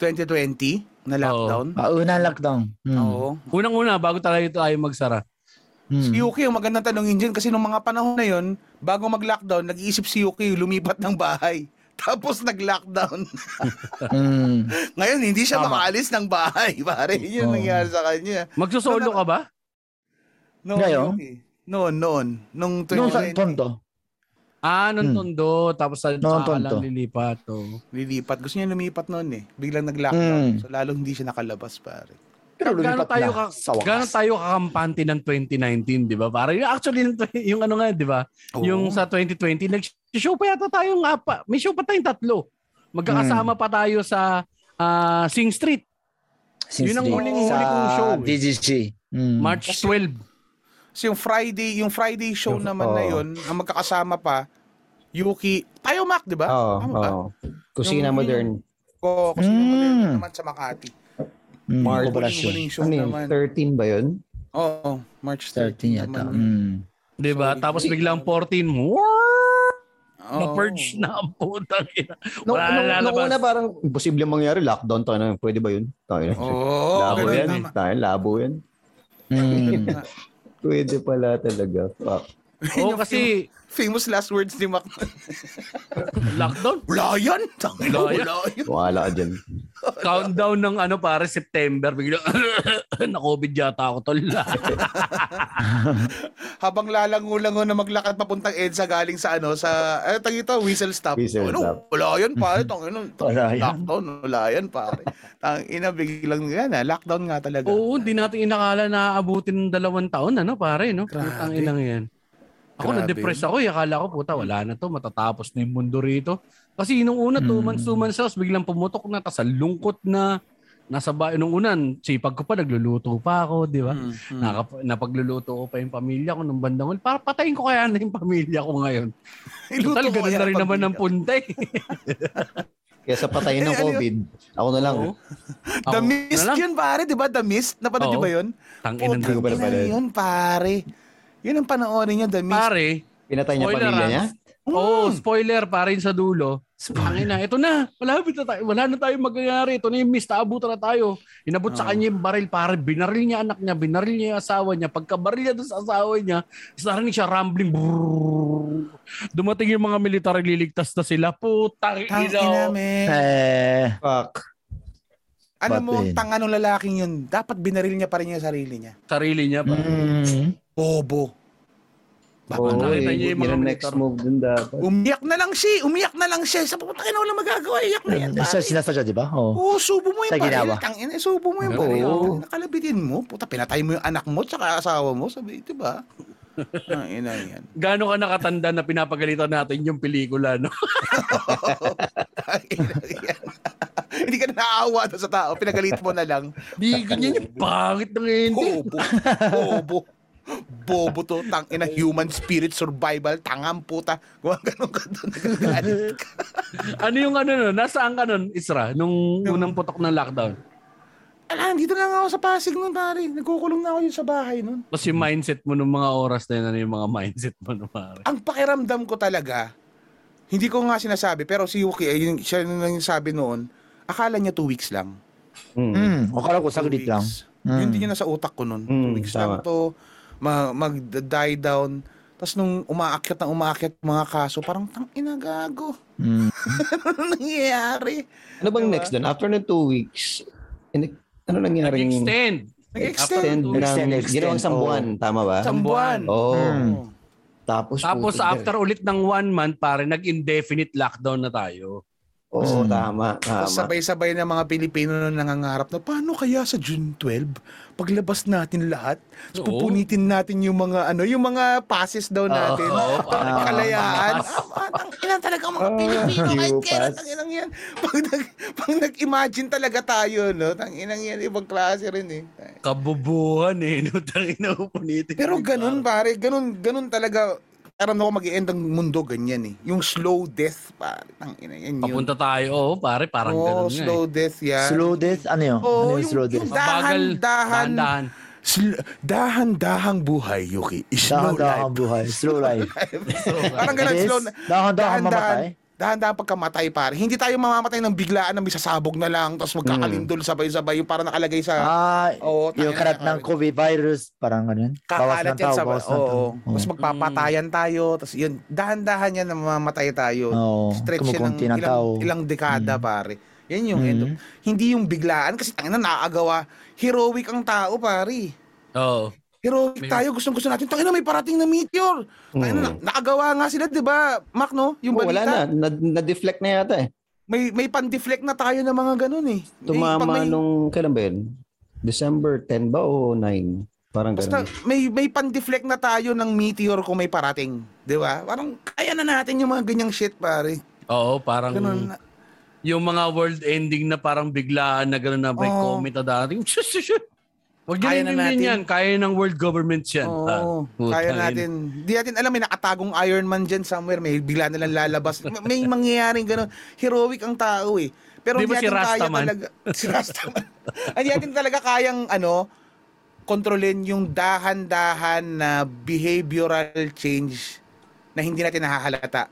2020 na lockdown. Unang lockdown. Oo. Unang-una bago tayo magsara. Si Yuki, yung magandang tanongin din kasi nung mga panahon na yon, bago mag-lockdown, nag-iisip si Yuki lumipat ng bahay. Tapos nag-lockdown. Ngayon, hindi siya makaalis ng bahay. Pare, yun nangyari sa kanya. Magsusolo ka ba? Noon. Nung Tondo. Nung Tondo. Tapos sa lang lilipat. Oh. Lilipat. Gusto niya lumipat noon eh. Biglang nag-lockdown. So, lalong hindi siya nakalabas, pare. Pero lumipat gano'n tayo kakampante ng 2019, di ba? Pare, actually, yung ano nga, di ba? Oh. Yung sa 2020, show pa yata tayong apa. May show pa tayong tatlo. Magkakasama pa tayo sa Sing Street. Sing Yun ang huling-huli kong show. DGC. March 12. So yung Friday show naman na yun, ang magkakasama pa, Yuki, tayo Mac, di ba? Kusina Modern. Kusina Modern naman sa Makati. March show naman. 13 ba yun? Oo, March 13 yata. Di ba? Tapos biglang 14. Na-purge na ang putang ina. Nung una parang imposible mangyari. Lockdown tayo na. Pwede ba yun? Tayo na. Labo yan. Tayo labo yan. Pwede pala talaga. Fuck. Kasi famous last words ni Mac. Lockdown? Wala yan. Wala ka dyan. Countdown ng ano pare September. Biglang na-COVID yata ako tol. Habang lalango-lango na maglakad papuntang EDSA galing sa ano sa tangito whistle stop. Wala yan pare. Lockdown. Wala yan pare. Tangina biglang yan. Lockdown nga talaga. Oo, hindi natin inakala na aabutin ng 2 taon ano pare no. Tangina yan. Ako grabe. Na-depress ako. Akala ko, puta, wala na to. Matatapos na yung mundo rito. Kasi nung una, 2 months, tapos biglang pumutok na. Tapos lungkot na. Nasa bahay. Nung unan, sipag ko pa, nagluluto pa ako, di ba? Napagluluto ko pa yung pamilya ko nung bandang huli. Para patayin ko kaya na yung pamilya ko ngayon. Total, ganun na rin naman ng puntay. Kesa patayin ng COVID. Ako na lang. The Mist yun, pare. Di ba? The Mist. Napanood yun ba yun? Tangin ko pala yun, pare. Yun ang panoorin niya, The Mist. Pare, pinatay niya pamilya niya? Oo, spoiler, pare yun sa dulo. Pangina, ito na, malapit na tayo. Wala na tayong magyayari. Ito na yung Mist, aabutan na tayo. Inabot sa kanya yung baril, pare. Binaril niya anak niya, binaril niya yung asawa niya. Pagkabaril niya doon sa asawa niya, sarinig siya rambling. Brrr. Dumating yung mga militar, liligtas na sila. Putang ina. Fuck. Ano mo, tanga nung lalaking yun, dapat binaril niya pa rin yung sarili niya. Sarili niya ba? Bobo. Bakit nakita niya yung mga next move dun dapat? Umiyak na lang siya. Sa pagkakita na walang magagawa, iyak na yan. Sinasadya, di ba? Oo, subo mo yung baril. Tangina, subo mo yung baril. Nakalabitin mo. Puta, pinatay mo yung anak mo tsaka asawa mo. Sabi, di ba? Yan. Gano'n ka nakatanda na pinapagalitan natin yung pelikula, no? Yan. Hindi ka na naawa sa tao. Pinagalit mo na lang. Hindi, ganyan yung pangit ng hindi. Bobo to. Tangina, human spirit survival. Tangang puta. Huwag ganun ka doon. Nagagalit ka. Ano yung ano nun? Nasaan ka nun, Isra? Nung unang putok ng lockdown? Alam, dito lang ako sa Pasig nun, pare. Nagkukulong na ako yun sa bahay nun. Tapos yung mindset mo nung mga oras na yun, ano yung mga mindset mo nun, pare? Ang pakiramdam ko talaga, hindi ko nga sinasabi, pero si Yuki, siya nang sabi noon, akala niya 2 weeks lang. Akala ko saglit lang. Yun din niya nasa utak ko nun. 2 weeks lang to. Mag-die down. Tapos nung umaakyat na umaakyat mga kaso, parang tang inagago. Mm. Ano nangyayari? Ano bang diba? Next dun? After ng 2 weeks, ano nangyari? Nag-extend. Ginawang 1 buwan, tama ba? 1 buwan. Oo. Oh. Hmm. Tapos after ulit ng 1 month, pare, nag-indefinite lockdown na tayo. Oo, tama. Tapos sabay-sabay na mga Pilipino na nangangarap na paano kaya sa June 12 paglabas natin lahat, so pupunitin natin yung mga yung mga passes daw natin. Pakalayaan. Ilan talaga mga Pilipino kahit kailan, tanginang yan. Pag nag-imagine talaga tayo, no? Tanginang yan, ibang klase rin eh. Kabubuhan eh, no? Tanginang punitin. Pero ganun pare, ganun talaga. Aram na ako mag-i-end ang mundo, ganyan eh. Yung slow death, pare. Yan, papunta tayo, pare. Parang ganun nga. Slow death yan. Slow death? Ano yun? Oh, ano yung slow death? Dahan-dahang buhay, Yuki. Dahan-dahang buhay. Slow life. Parang ganun, slow. Dahan-dahang mamatay. Dahan-dahan pagkamatay, pare. Hindi tayo mamamatay ng biglaan na may sasabog na lang tapos magkakalindol sabay-sabay yung parang nakalagay sa... yung karat ng COVID virus, parang ganyan. Kakalat yan sabay. Oo. Tapos magpapatayan tayo. Tapos yun, dahan-dahan yan na mamamatay tayo. Stretch yan ng ilang dekada, pare. Yan yung ito. Hindi yung biglaan kasi tangina naaagawa. Heroic ang tao, pare. Oo. Heroic tayo, gustong-gusto natin. Tangina, may parating na meteor. Tangina, nakagawa nga sila, 'di ba? Mac, no? Yung balita. Wala na, na-deflect na yata eh. May pan-deflect na tayo ng mga ganun eh. Tumama nung kailan ba 'yun? December 10 ba o 9? Parang basta, ganun. May pan-deflect na tayo ng meteor kung may parating, 'di ba? Parang kaya na natin yung mga ganyang shit, pare. Oo, parang ganun. Yung mga world ending na parang biglaan na ganun na may comet na darating. Huwag ganyan yan. Kaya ng world governments yan. Oh, kaya natin. Hindi natin alam, may nakatagong Iron Man dyan somewhere. May bigla nilang lalabas. May mangyayaring gano'n. Heroic ang tao eh. Pero di ba si Rastaman? Si Rastaman. Hindi natin talaga kayang kontrolin yung dahan-dahan na behavioral change na hindi natin nahahalata.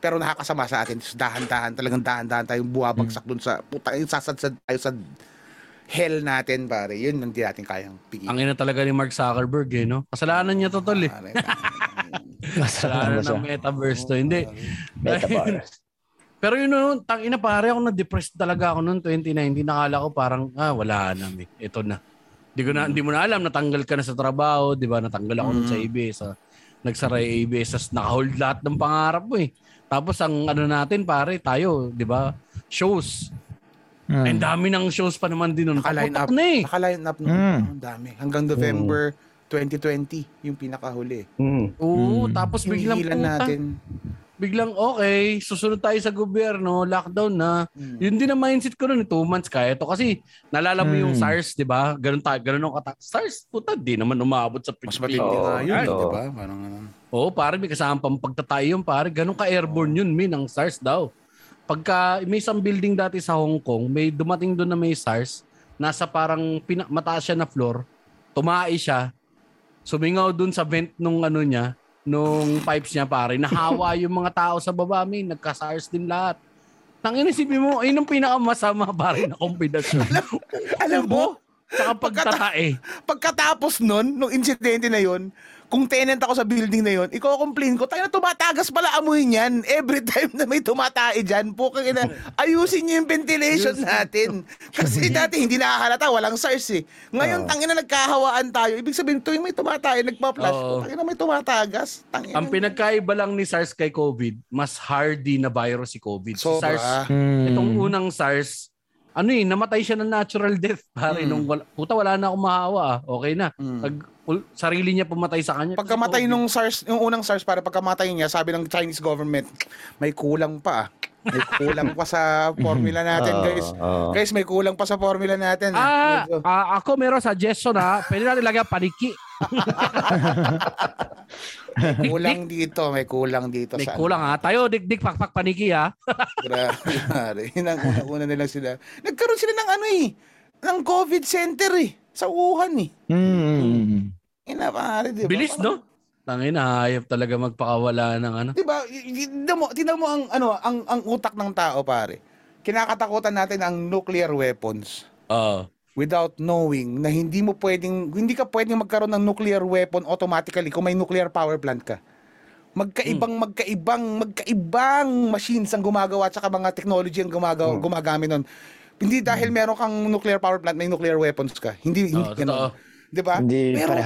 Pero nakakasama sa atin. Dahan-dahan. Talagang dahan-dahan tayong buwabagsak dun sa putang sasadsad tayo sa... hell natin, pare. Yun ang di natin kayang pigil. Ang ina talaga ni Mark Zuckerberg, eh, no? Kasalanan niya to, tol, eh. Kasalanan ng metaverse to. Hindi. Metaverse. Pero yun, no, tang ina, pare, ako na-depressed talaga ako noong 2019. Nakala ko parang, wala na. Ito na. Hindi mo na alam, natanggal ka na sa trabaho, di ba? Natanggal ako sa ABS. Nagsara ABS, tas nakahold lahat ng pangarap mo, eh. Tapos, ang natin, pare, tayo, di ba? Shows. Ang dami ng shows pa naman din nun. Naka-line up nun. Ang dami. Hanggang November 2020, yung pinakahuli. Oo, tapos biglang biglang okay, susunod tayo sa gobyerno, lockdown na. Yun din ang mindset ko nun, 2 months kaya ito. Kasi nalala mo yung SARS, di ba? Ganun ang katak. SARS, puta, di naman umabot sa Pilipinas. Mas matindi na yun, di ba? Oo, parang may kasama pang pagtatay yun, parang ganun ka-airborne yun, min, ang SARS daw. Pagka may isang building dati sa Hong Kong, may dumating doon na may SARS, nasa parang mataas siya na floor, tumae siya, sumingaw doon sa vent nung niya, nung pipes niya pare, nahawa yung mga tao sa baba, min, nagka-SARS din lahat. Nanginisipin mo, yun ang pinakamasama pare na kombinasyon. Alam mo? Tsaka pagtatae. Pagkatapos nung insidente na yun, kung tenant ako sa building na yun, i-complain ko, tayo na tumatagas pala amoy niyan. Every time na may tumatae dyan, pukang ina, ayusin niyo yung ventilation natin. Kasi dati hindi nakahalata, walang SARS eh. Ngayon, tangina nagkahawaan tayo. Ibig sabihin, tuwing may tumatae, nagpa-flash ko, tangina may tumatagas. Tangina. Ang pinagkaiba lang ni SARS kay COVID, mas hardy na virus si COVID. So, SARS, itong unang SARS, namatay siya ng natural death pare nung wala na akong mahawa. Okay na. Sarili niya pumatay sa kanya. Pagkamatay nung SARS, yung unang SARS pare, pagkamatay niya, sabi ng Chinese government, may kulang pa. May kulang pa sa formula natin, guys. Guys, may kulang pa sa formula natin. Ako meron suggestion ha. Pwede natin lagyan paniki. May kulang dito. May kulang ha. Tayo dik-dik pakpak paniki ha. Grabe. Una nila sila. Nagkaroon sila ng ng COVID center eh sa Wuhan eh. Inapare, diba? Bilis no? Tangin na hayop talaga magpakawala ng ano. 'Di ba? Tingnan mo ang utak ng tao pare. Kinakatakutan natin ang nuclear weapons. without knowing na hindi ka pwedeng magkaroon ng nuclear weapon automatically kung may nuclear power plant ka. Magkaibang machines ang gumagawa at saka mga technology ang gumagamit nun. Hindi dahil meron kang nuclear power plant, may nuclear weapons ka. Hindi ganun. Diba? Pero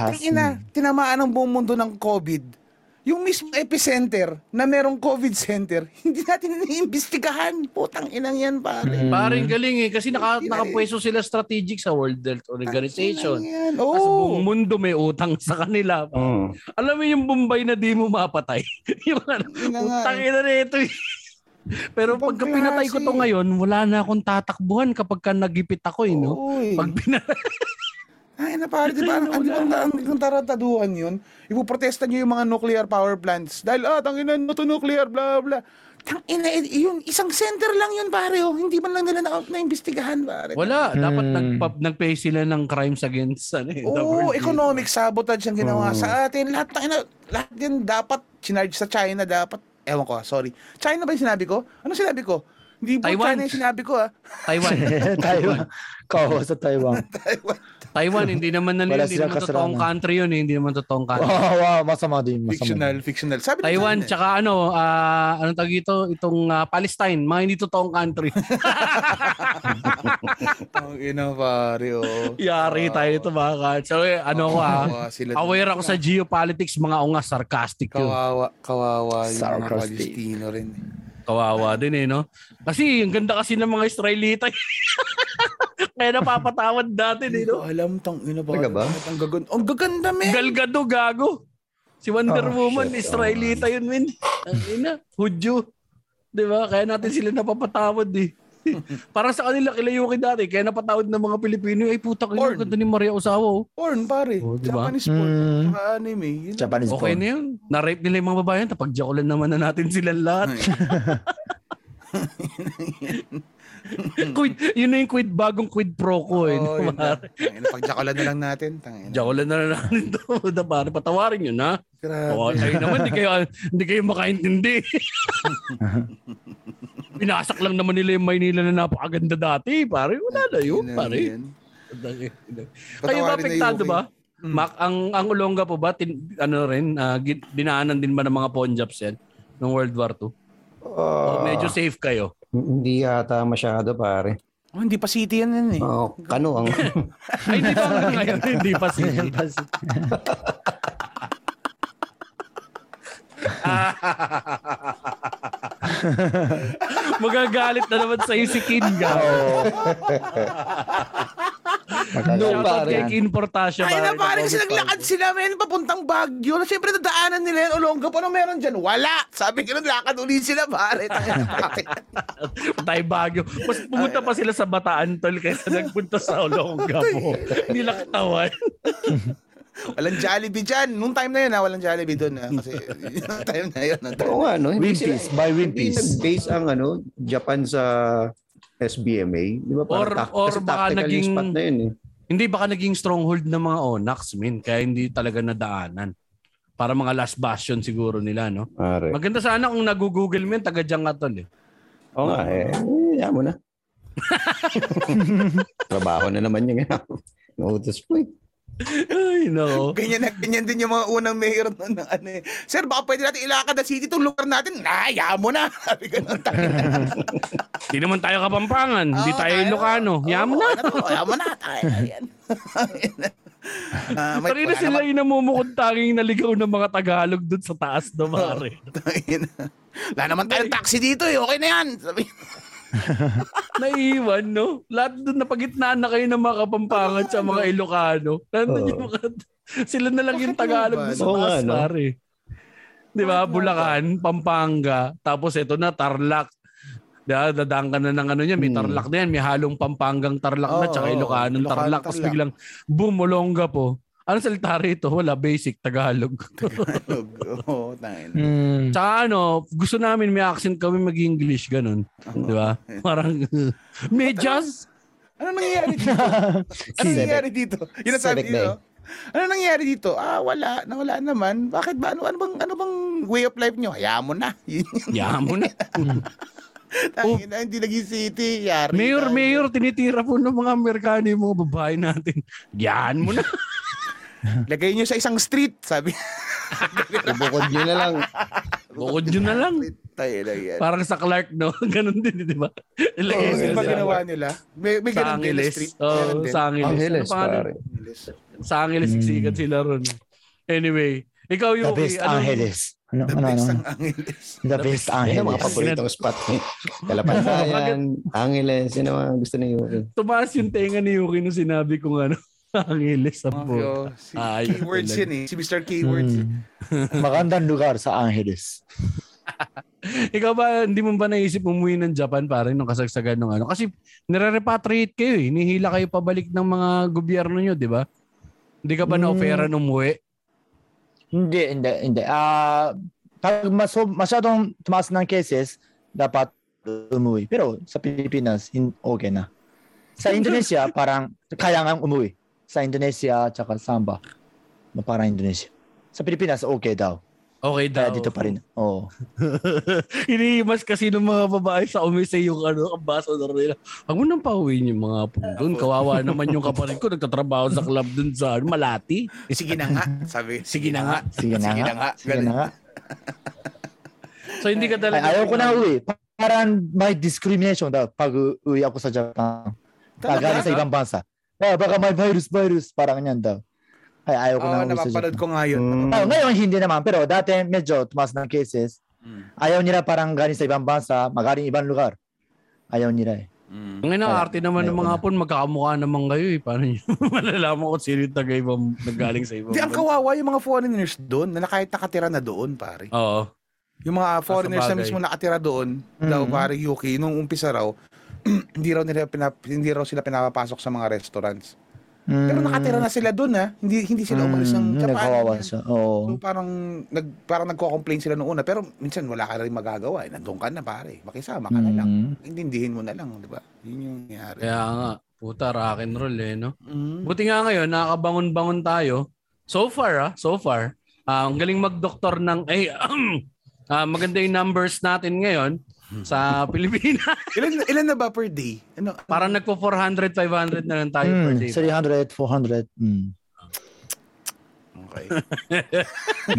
tinamaan ang buong mundo ng COVID. Yung mismo epicenter na merong COVID center, hindi natin iniimbestigahan. Putang inang yan, pare. Parang galing eh. Kasi nakapweso sila strategic sa World Health Organization. Oh. Kasi buong mundo may utang sa kanila. Oh. Alam mo yung Bombay na di mo mapatay. Yung utang ina nito. Pero pagka pinatay ko to ngayon, wala na akong tatakbuhan kapag ka nagipit ako. Eh, no? Pag pinatay... Ay na pare, diba? Ang tarataduhan yun. Ipuprotesta nyo yung mga nuclear power plants. Dahil, tanginan, to nuclear, blah, blah. Tangina, yun, isang center lang yun, pare. Oh. Hindi man lang nila na-investigahan, pare. Wala. Dapat nagpay sila ng crimes against, economic sabotage ang ginawa sa atin. Lahat yan dapat, sinarge sa China, dapat, ewan ko, sorry. China ba yung sinabi ko? Ano sinabi ko? Hindi po China yung sinabi ko, ah. Taiwan. Kao sa Taiwan. Taiwan, hindi naman totoong country yun. Hindi naman totoong country. Wow, masama din. Fictional. Sabi Taiwan, tsaka anong tawag ito? Itong Palestine, mga hindi totoong country. Pare, oh. Yari tayo ito, mga kats. So, aware ako sa geopolitics, mga unga, sarcastic yun. Kawawa yung mga Palestino rin. Kawawa din eh, no? Kasi ang ganda kasi ng mga Israelita. Kaya napapatawad dati eh, no? Alam, tangina ba? Ang gaganda. Ang gaganda, men. Galgado, gago. Si Wonder Woman, shit. Israelita yun, men. Ang ina, Hudyo. Diba? Kaya natin sila napapatawad eh. Para sa kanila, kilayuki dati. Kaya napatawad ng mga Pilipino. Ay, puta kayo. Ang ganda ni Maria Osawa. Porn, pare. Oh, diba? Japanese porn. Saka anime. Japanese porn. Okay na yun. Na-rape nila yung mga babayan. Tapagjakulan naman na natin sila lahat. Yun na yung quid, bagong quid pro ko. Pagjakulan na lang natin. Jakulan na lang natin ito. Pare, patawarin yun, ha? Grabe. Naman, hindi kayo makaintindi. Binasak lang naman nila yung Maynila na napakaganda dati, pare. Wala na yun, pare. Kayo ba, apektado ba? Mac, ang Olonga po ba, dinaanan din ba ng mga Ponjabs yan? Ng World War II? Medyo safe kayo? Hindi yata masyado, pare. Oh, hindi pa city yan yan eh. Oo, Kanuang. Ay, hindi pa ngayon. Hindi pa city. Magagalit na naman sa'yo si Kinga. Shoutout kay King Portasia. Ay na pare, kasi naglakad sila men papuntang Baguio. Siyempre nadaanan nila yan. Olongga pa, ano meron dyan? Wala. Sabi ko, naglakad uli sila pare. Patay Baguio. Mas pumunta pa sila sa Bataan tol kaysa nagpunta sa Olongga po. Nilaktawan. Walang Jollibee dyan. Noong time na yun, walang Jollibee doon. Kasi noong time na yun. Oo nga, no? Winpiece. By Winpiece. Based ang Japan sa SBMA. Di ba? Or baka naging... spot na yun, eh. Hindi, baka naging stronghold ng mga Onax, min. Kaya hindi talaga nadaanan. Para mga last bastion siguro nila, no? Are. Maganda sana kung nag-google mo yun, taga-dyang atol, eh. Oo nga, eh. Yan mo na. Trabaho na naman yung utos po, eh. Ay, no. Ganyan din yung mga unang mayor noon ng ano eh. Sir, baka pwede natin ilakad na city itong lugar natin. Naya mo na. Sabi ka ng tayo. Hindi naman tayo Kapampangan. Hindi tayo Ilocano. Yamo na. Yamo na. Ayan. Tari na sila yung namumukod tanging naligaw ng mga Tagalog doon sa taas na mare. Wala naman tayong taxi dito eh. Okay na yan. Sabi naiiwan, no? Lahat doon napagitnaan na kayo ng mga Kapampangan sa mga Ilocano. Sila na lang yung Tagalog sa taas, pare. Di ba? Bulacan, Pampanga, tapos ito na, Tarlac. Dadaan ka na ng may Tarlac na yan, may halong Pampanggang Tarlac na, tsaka Ilocano, Tarlac. Tapos biglang, boom, Olongga po. Ano salita rito? Wala, basic Tagalog. Tagalog. Oo, tayo. Tsaka gusto namin may accent kami mag-English, ganun. Di ba? Parang, may jazz? Ano nangyayari dito? Yun ang sabi dito. Ano nangyayari dito? Wala naman. Bakit ba? Ano bang way of life nyo? Hayaan mo na. Hayaan mo na. Tangina, hindi naging city. Yari mayor, tayo. Mayor, tinitira po ng mga Amerikano yung mga babae natin. Yan mo na. Lagay nyo sa isang street, sabi. Bukod nyo na lang. Bukod nyo na lang. Parang sa Clark, no? Ganun din, di ba? Ilagay oh, yung ginawa nila. May ganun din na street. Oh, sa Angeles. Sa Angeles, siksikan sila ron. Anyway, ikaw yung... The best Angeles. Ano, the best Angeles. The best Angeles. Yung mga paboritong spot. Kalapantayan, Angeles. Yun ang mga gusto ni Yuki. Tumaas yung tenga ni Yuki nung sinabi kong ano. Angeles sa po. Si Keywords yun eh. Si Mr. Keywords. Magandang lugar sa Angeles. Ikaw ba, hindi mo ba naisip umuwi ng Japan parang nung kasagsagan ng ano? Kasi nire-repatriate kayo eh. Hinihila kayo pabalik ng mga gobyerno nyo, di ba? Hindi ka ba na-opera nung umuwi? Hindi. Pag masyadong tumaas ng cases, dapat umuwi. Pero sa Pilipinas, okay na. Sa Indonesia, parang kaya nga umuwi. Sa Indonesia, tsaka Samba. Parang Indonesia. Sa Pilipinas, okay daw. Okay daw. Kaya dito pa rin. Oo. Iniimas kasi ng mga babae sa umisa yung ano, ambassador nila. Huwag mo nang pauwiin yung mga po doon. Kawawa naman yung kapalit ko. Nagtatrabaho sa club doon sa Malati. Sige na nga, sabi. Sige na nga. So, hindi ka talaga. Ayaw ko na uwi. Parang may discrimination daw pag uwi ako sa Japan. Galing sa ibang bansa. Eh, baka may virus. Parang yan daw. Ay, ayaw ko na. Napapanood ko ngayon. Ngayon, hindi naman. Pero dati medyo tumas ng cases. Ayaw nila parang galing sa ibang bansa, magaling ibang lugar. Ayaw nila eh. Ngayon ang arte naman ng mga Hapon, magkakamukha naman kayo eh. Paano nyo malalaman kung sino yung nagaling sa ibang bansa? Di, ang kawawa yung mga foreigners doon na kahit nakatira na doon, pare. Oo. Yung mga foreigners na mismo nakatira doon, daw pare Yuki, nung umpisa raw, hindi raw sila pinapapasok sa mga restaurants. Pero nakatira na sila doon ha. Hindi sila umalis ng Japan. So parang nagko-complain sila noong una, pero minsan wala ka rin magagawa. Nandun ka na pare. Makisama ka na lang. Intindihin mo na lang, 'di ba? Yun yung nangyari. Kaya nga, puta rock and roll eh, no. Buti nga ngayon nakakabangon-bangon tayo. So far, ang galing mag-doktor ng maganda yung numbers natin ngayon. Sa Pilipinas. ilan na ba per day? Ano? Parang nagpo-400, 500 na lang tayo per day. 300, 400. Okay.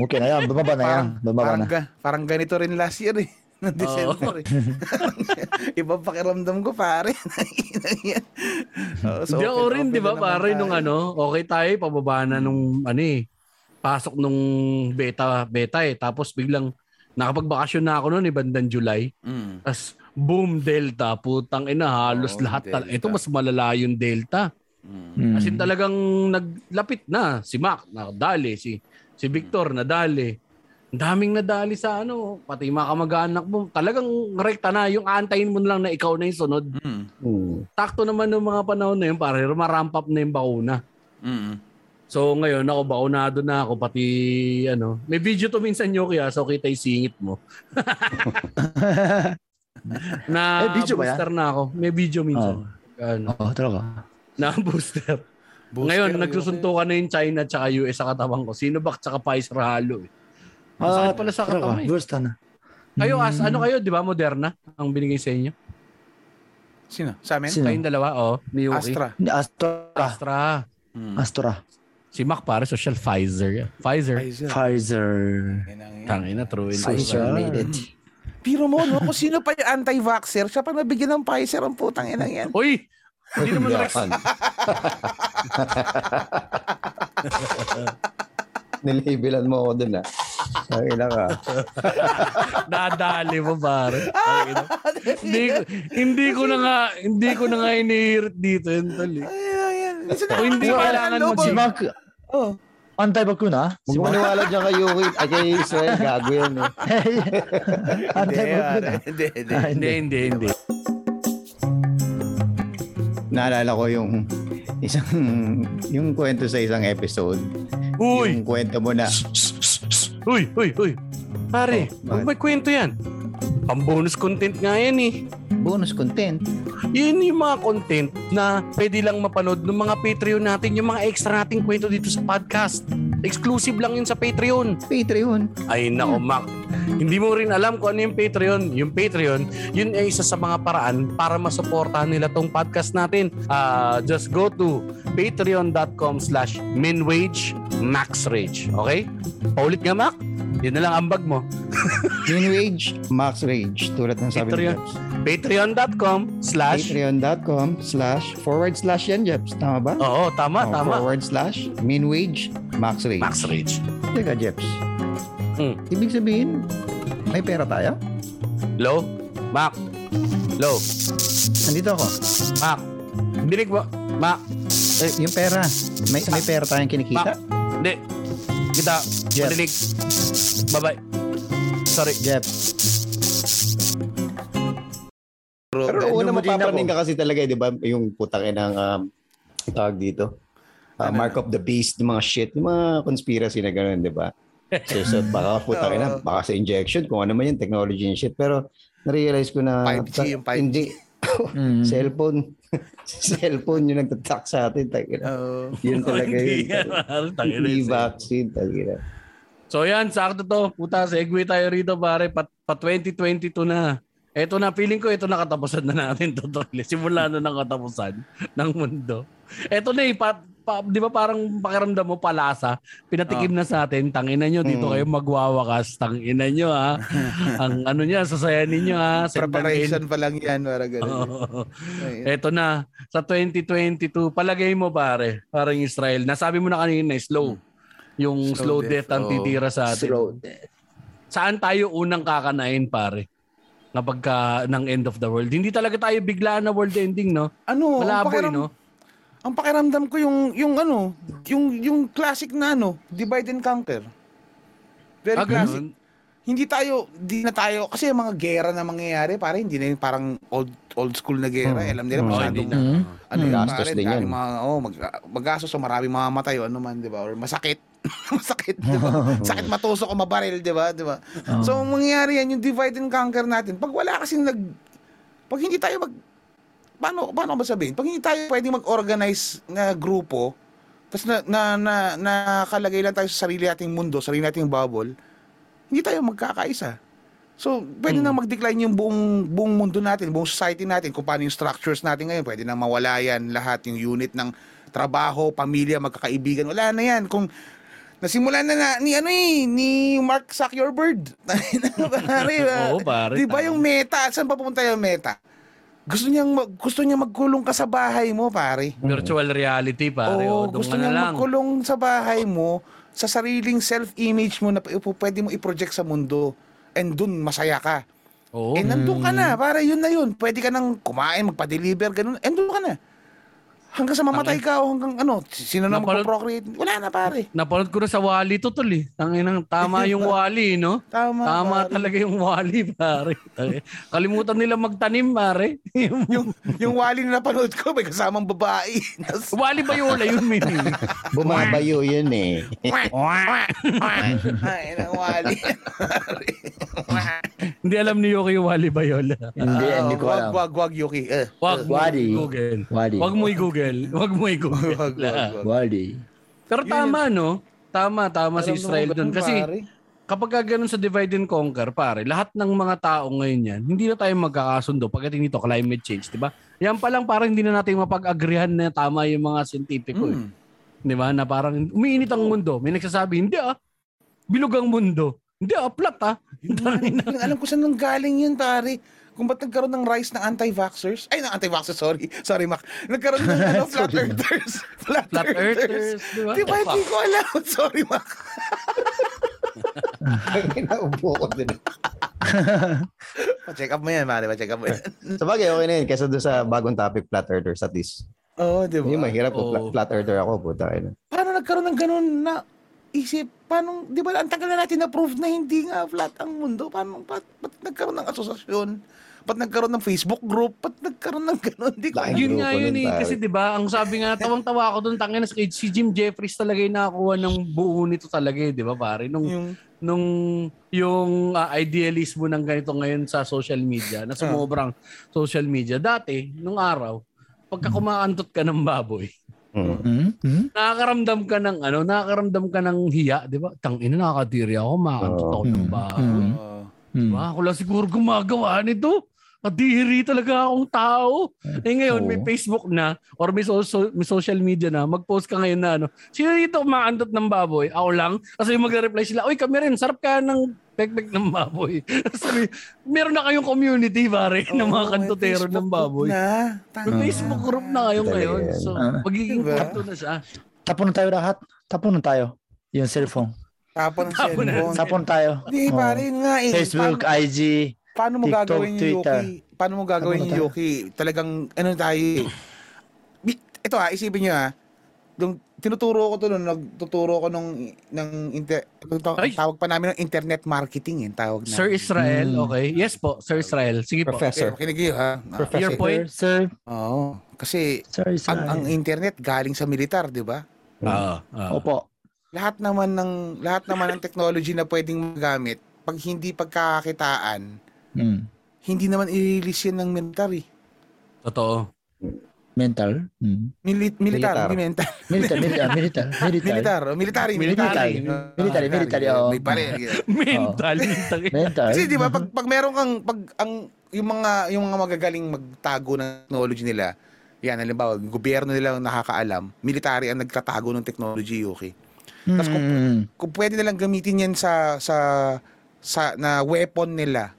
Okay na yan. Bumaba na yan. Parang ganito rin last year eh. Noong December eh. Ibang pakiramdam ko pare. So, hindi ako okay, rin, di ba pare, tayo. Nung ano, okay tayo, pababa na nung ano eh, pasok nung beta eh. Tapos biglang, nakapagbakasyon na ako noon, bandang July. Tapos, boom, Delta. Putang ina, halos lahat. Ito, mas malala yung Delta. Kasi talagang naglapit na. Si Mac, nadali. Si Victor, nadali. Ang daming nadali sa ano. Pati mga kamag-anak mo. Talagang rekta na. Yung aantayin mo lang na ikaw na yung sunod. Takto naman ng mga panahon na yun. Para maramp up na yung bakuna. So ngayon ako bakunado na ako pati ano. May video to minsan nyo kaya so kita yung singit mo. Na video booster na ako. May video minsan. Talaga. Na booster. Ngayon nagsusuntukan na yung China tsaka US sa katawan ko. Sinovac tsaka Pfizer halo. Masakit pala sa katawan. Booster na. Kayo as ano kayo, 'di ba? Moderna ang binigay sa inyo. Sino? Sa amin? Kayong dalawa, ni Yuki. Astra. Si Mac pare social Pfizer. Tangina true in social media. Pero mo no, kung sino pa yung anti-vaxxer, siya pa nabigyan ng Pfizer ang putang ina yan. Uy, hindi naman reason. Nilabelan mo ako dun ah. Tangina ka. Dadali mo pare. Hindi ko na nga inihirit dito entol. Ay, hindi kailangan mo si Mac. Anti-bakuna? Huwag maniwala dyan kay Yuki at kay Israel. Gago yun eh. Anti-bakuna? Hindi. Naalala ko yung kwento sa isang episode. Uy! Yung kwento mo na. Uy! Pare, may kwento yan. Pang-bonus content nga yan eh. Bonus content? Yun yung mga content na pwede lang mapanood ng mga Patreon natin, yung mga extra nating kwento dito sa podcast. Exclusive lang yun sa Patreon. Ay nako, Mac. Hindi mo rin alam kung ano yung Patreon. Yung Patreon, yun ay isa sa mga paraan para masuportahan nila tong podcast natin. Just go to patreon.com/minwagemaxrage. Okay? Paulit nga, Mac. Yun na lang ambag mo. Minwage Max Rage. Tulad ng sabi Patreon. Ni Patreon.com/... Jeps. Tama ba? Oo, tama. /Minwage Max Rage. Max Rage. Teka, Jeps. Ibig sabihin, may pera tayo? Hello? Mac. Hello? Nandito ako. Mac. Dinig mo. Mac. Eh, yung pera. May pera tayong kinikita? Mac. Hindi. Kita. Madinig. Bye-bye. Sorry, Jeff. Pero una mapapaning ka kasi talaga, di ba? Yung putang ng tawag dito. Mark of the Beast, yung mga shit, yung mga conspiracy na gano'n, di ba? So, baka putang na, baka sa injection, kung ano man yung technology and shit. Pero narealize ko na... 5G yung 5G. Hindi. Cellphone. Cellphone yung nagtatak sa atin. Yun talaga yun. Hindi vaccine. So yan, sakto to. Puta, segue tayo rito pare. Pa 2022 na. Eto na, feeling ko ito na katapusan na natin. Totally. Simula na ng katapusan ng mundo. Eto na eh, di ba parang pakiramdam mo palasa? Pinatikim na sa atin. Tangina nyo, dito kayo magwawakas. Tangina nyo ha. Ang ano niya, sasaya ninyo ha. Preparation pa lang yan. Eto na, sa 2022, palagay mo pare, parang Israel. Nasabi mo na kanina, slow. Yung slow death ang titira sa atin. Saan tayo unang kakanain, pare? Kapag ng end of the world. Hindi talaga tayo bigla na world ending, no? Ano? Malaboy, no? Ang pakiramdam ko yung classic na, no? Divide and conquer. Very classic. Ganun? Hindi tayo, kasi mga gera na mangyayari, pare, hindi na yung parang old school na gera. Alam nila, masyadong, ano yung gastos din yan. Magastos o maraming mamamatay o ano man, di ba? Or masakit. Masakit, di ba? Sakit matusok o mabaril, di ba? So, mangyayari yan, yung divide and conquer natin. Pag wala kasi pag hindi tayo paano ba sabihin? Pag hindi tayo pwedeng mag-organize na grupo, tapos nakalagay lang tayo sa sarili nating mundo, sarili nating bubble, hindi tayo magkakaisa. So, pwede nang mag-decline yung buong mundo natin, buong society natin, kung paano yung structures natin ngayon. Pwede nang mawala yan lahat, yung unit ng trabaho, pamilya, magkakaibigan. Wala na yan. Kung nasimulan na ni Mark Zuckerberg. Oo, pare. Di ba yung meta? Saan pa pumunta yung meta? Gusto niyang magkulong ka sa bahay mo, pare. Virtual reality, pare. Oo, gusto niyang magkulong sa bahay mo. Sa sariling self-image mo na pwede mo i-project sa mundo and dun masaya ka. Oh. And nandun ka na. Para yun na yun. Pwede ka nang kumain, magpa-deliver, ganun. And dun ka na. Hanggang sa mamatay ka o hanggang ano, sino na magpo-procreate. Wala na, pare. Napanood ko na sa Wally to, tol eh. Tanginang tama yung Wally, no? Tama talaga yung Wally, pare. Kalimutan nila magtanim, pare. yung Wally na napanood ko, may kasamang babae. Wally ba yun? Yun, mimi. Bumabayo yun eh. Ay, nang Wally. Hindi alam ni Yuki yung Wally Bayola. Hindi ko alam. Wag Yuki. Wag mo i-Google. Wally. Pero tama, no? Tama si Israel doon. Kasi kapag ganun sa divide and conquer, pare, lahat ng mga tao ngayon yan, hindi na tayo magkakasundo pagdating nito, climate change, di ba? Yan pa lang parang hindi na natin mapag-agrihan na tama yung mga scientifico. Di ba? Na parang umiinit ang mundo. May nagsasabi, hindi bilog ang mundo. Hindi, aplat alam ko saan nang galing yun, pare. Kung ba't nagkaroon ng rise ng anti-vaxxers? Ay, ng anti-vaxxers, sorry. Sorry, Mac. Nagkaroon ng flat-earthers. Flat-earthers. Diba, hindi ko alam. Sorry, Mac. Naupo ko din. Pacheck up mo yan, pare. Pacheck up mo yan. Sabagay, okay na yun. Kesa doon sa bagong topic, flat-earthers at least. Oo, diba? Yung mahirap po. Flat-earther ako po. Paano nagkaroon ng ganun na isip? Paano, di ba, ang tagal na natin na-prove na hindi nga flat ang mundo. Paano, ba't nagkaroon ng asosasyon? Ba't nagkaroon ng Facebook group? Ba't nagkaroon ng gano'n? Yun nga yun eh. Kasi di ba, ang sabi nga, tawang-tawa ako doon, tangin na si Jim Jeffries talaga yung nakakuha ng buo nito talaga eh. Di ba, pare? Yung idealismo ng ganito ngayon sa social media, na sumobrang social media. Dati, nung araw, pagka kumaantot ka ng baboy, nakakaramdam ka ng hiya, di ba? Tangina, nakakadiri ako, makaantot ako ng baboy. Diba? Wala siguro gumagawa nito. Nadihiri talaga akong tao. Eh ngayon, may Facebook na or may social media na. Mag-post ka ngayon na ano. Sino dito umaandot ng baboy? Ako lang. Kasi magre-reply sila, uy, kami rin. Sarap ka ng pekpek ng baboy. Sabi, meron na kayong community, pare, ng mga kantotero ng baboy. Na. Facebook group na kayo ngayon. So, magiging kanto na siya. Tapon tayo lahat. Tapon tayo. Yung cellphone. Tapon tayo. Hindi, pare, nga. Facebook, IG, paano mo TikTok, gagawin yung Yuki? Paano mo gagawin yung Yuki? Talagang, ano tayo eh. Ito ha, isipin nyo ha. Yung, tinuturo ko to noon, nagtuturo ko nung tawag pa namin ng internet marketing eh, tawag na. Sir Israel, okay. Yes po, Sir Israel. Sige Professor. Po. Professor. Okay, Professor. Your point, sir. Oo. Kasi, ang internet galing sa militar, di ba? Opo. Lahat naman ng technology na pwedeng magamit, pag hindi pagkakakitaan, hindi naman i-release yan ng mental eh. Totoo. Mental? Militar. Kasi di ba, pag meron kang, yung mga magagaling magtago ng technology nila, yan, halimbawa, gobyerno nila ang nakakaalam, military ang nagtatago ng technology, okay? Tapos kung pwede nilang gamitin yan sa na weapon nila,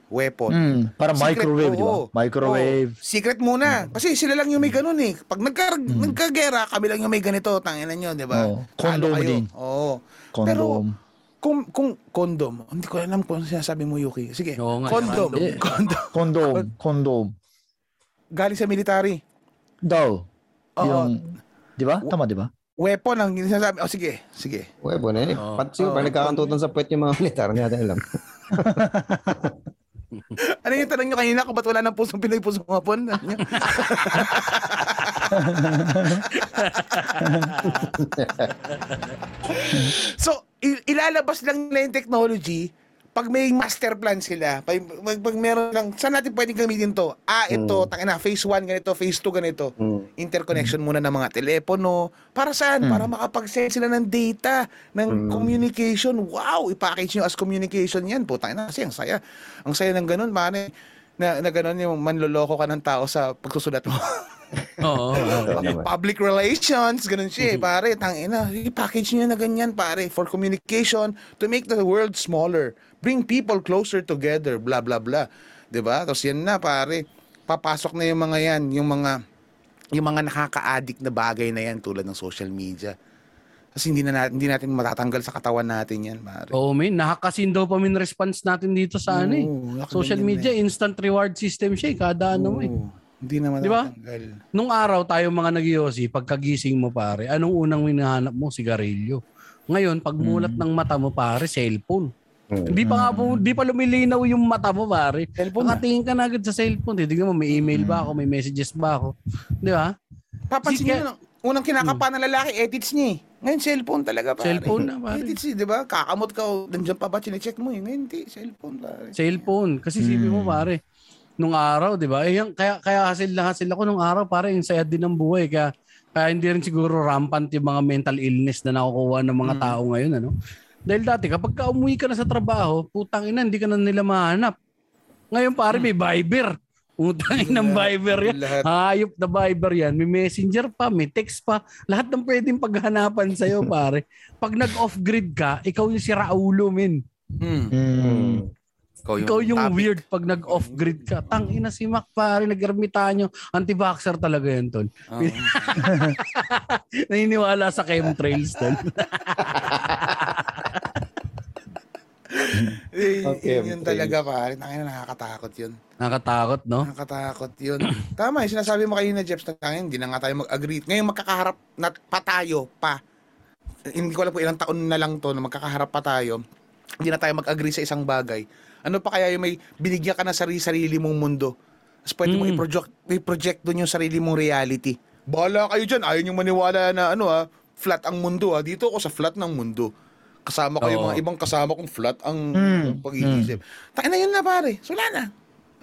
para microwave, di ba? Microwave. Secret muna. Kasi sila lang yung may ganun eh. Pag nagkagera, kami lang yung may ganito, tanginan nyo, di ba? Condom din. Oo. Condom. Pero kung condom, hindi ko alam kung sinasabi mo, Yuki. Sige. Condom. Galing sa military. Daw. Di ba? Tama, di ba? Weapon ang sinasabi. O sige. Weapon eh. Siguro nagkakantutan sa puwet yung mga militar. Hindi natin alam. Ano yung tanong nyo kanina? Kung ba't wala ng pusong Pinoy, pusong hapon? So, ilalabas lang nila yung technology pag may master plan sila. Pag meron lang, saan natin pwedeng gamitin to? Ito, tangina, phase 1 ganito, phase 2 ganito. Interconnection muna ng mga telepono. Para saan? Para makapag-send sila ng data, ng communication. Wow! I-package nyo as communication yan. Putang ina, kasi ang saya. Ang saya ng ganun, mani. Na ganun yung manloloko ka ng tao sa pagsusulat mo. Oo. Public relations, ganun siya eh, pare. Tangina, i-package nyo na ganyan, pare. For communication, to make the world smaller. Bring people closer together, blah, blah, blah. Diba? Tapos yan na, pare. Papasok na yung mga yan, yung mga nakaka-addict na bagay na yan tulad ng social media. Kasi hindi natin matatanggal sa katawan natin yan, pare. Oo, man. Nakakasin daw pa min response natin dito sa social media, instant reward system siya, kada ano eh. Hindi naman matatanggal. Diba? Nung araw tayo mga nag-yosi, pagkagising mo, pare, anong unang hinahanap mo? Sigarilyo. Ngayon, pagmulat ng mata mo, pare, cellphone. Hindi pa lumilinaw yung mata mo, pare. Nakatingin ka na agad sa cellphone. Tignan mo, may email ba ako? May messages ba ako? Di ba? Papansin nyo, unang kinakapa ng lalaki, edits niya eh. Ngayon, cellphone talaga, pare. Cellphone na, pare. Edits eh, di ba? Kakamot ka, nandiyan pa ba? Sine-check mo eh. Ngayon, hindi. Cellphone, pare. Cellphone. Kasi sipi mo, pare. Nung araw, di ba? Kaya hasil ako nung araw, pare. Yung sayad din ng buhay. Kaya hindi rin siguro rampant yung mga mental illness na nakukuha ng mga tao ngayon, ano? Dahil dati, kapag ka-umuwi ka na sa trabaho, putang ina, hindi ka na nila mahanap. Ngayon, pare, may Viber. Putang ina, Viber yan. Hayop na Viber yan. May messenger pa, may text pa. Lahat ng pwedeng paghanapan sa'yo, pare. Pag nag-off-grid ka, ikaw yung si Raulo, men. Ikaw yung weird pag nag-off-grid ka. Tang ina si Mac, pare, nag-ermitanyo. Anti-vaxxer talaga yan, Ton. Naniniwala sa chemtrails, Ton. Okay, yun talaga pare, nakakatakot yun. Nakakatakot, no? Nakakatakot yun. Tama, yung sinasabi mo kayo na Jeps, hindi na nga tayo mag-agree. Ngayon magkakaharap na pa tayo pa. Hindi ko alam po ilang taon na lang to na magkakaharap pa tayo. Hindi na tayo mag-agree sa isang bagay. Ano pa kaya yung may binigyan ka na sarili-sarili mong mundo? Tapos pwede mo i-project doon yung sarili mong reality. Bahala kayo dyan, ayaw yung maniwala na flat ang mundo ha. Dito ako sa flat ng mundo. Kasama ko yung mga ibang kasama kong flat ang pag-iisip. Tayo na yun na, pare. So, wala na.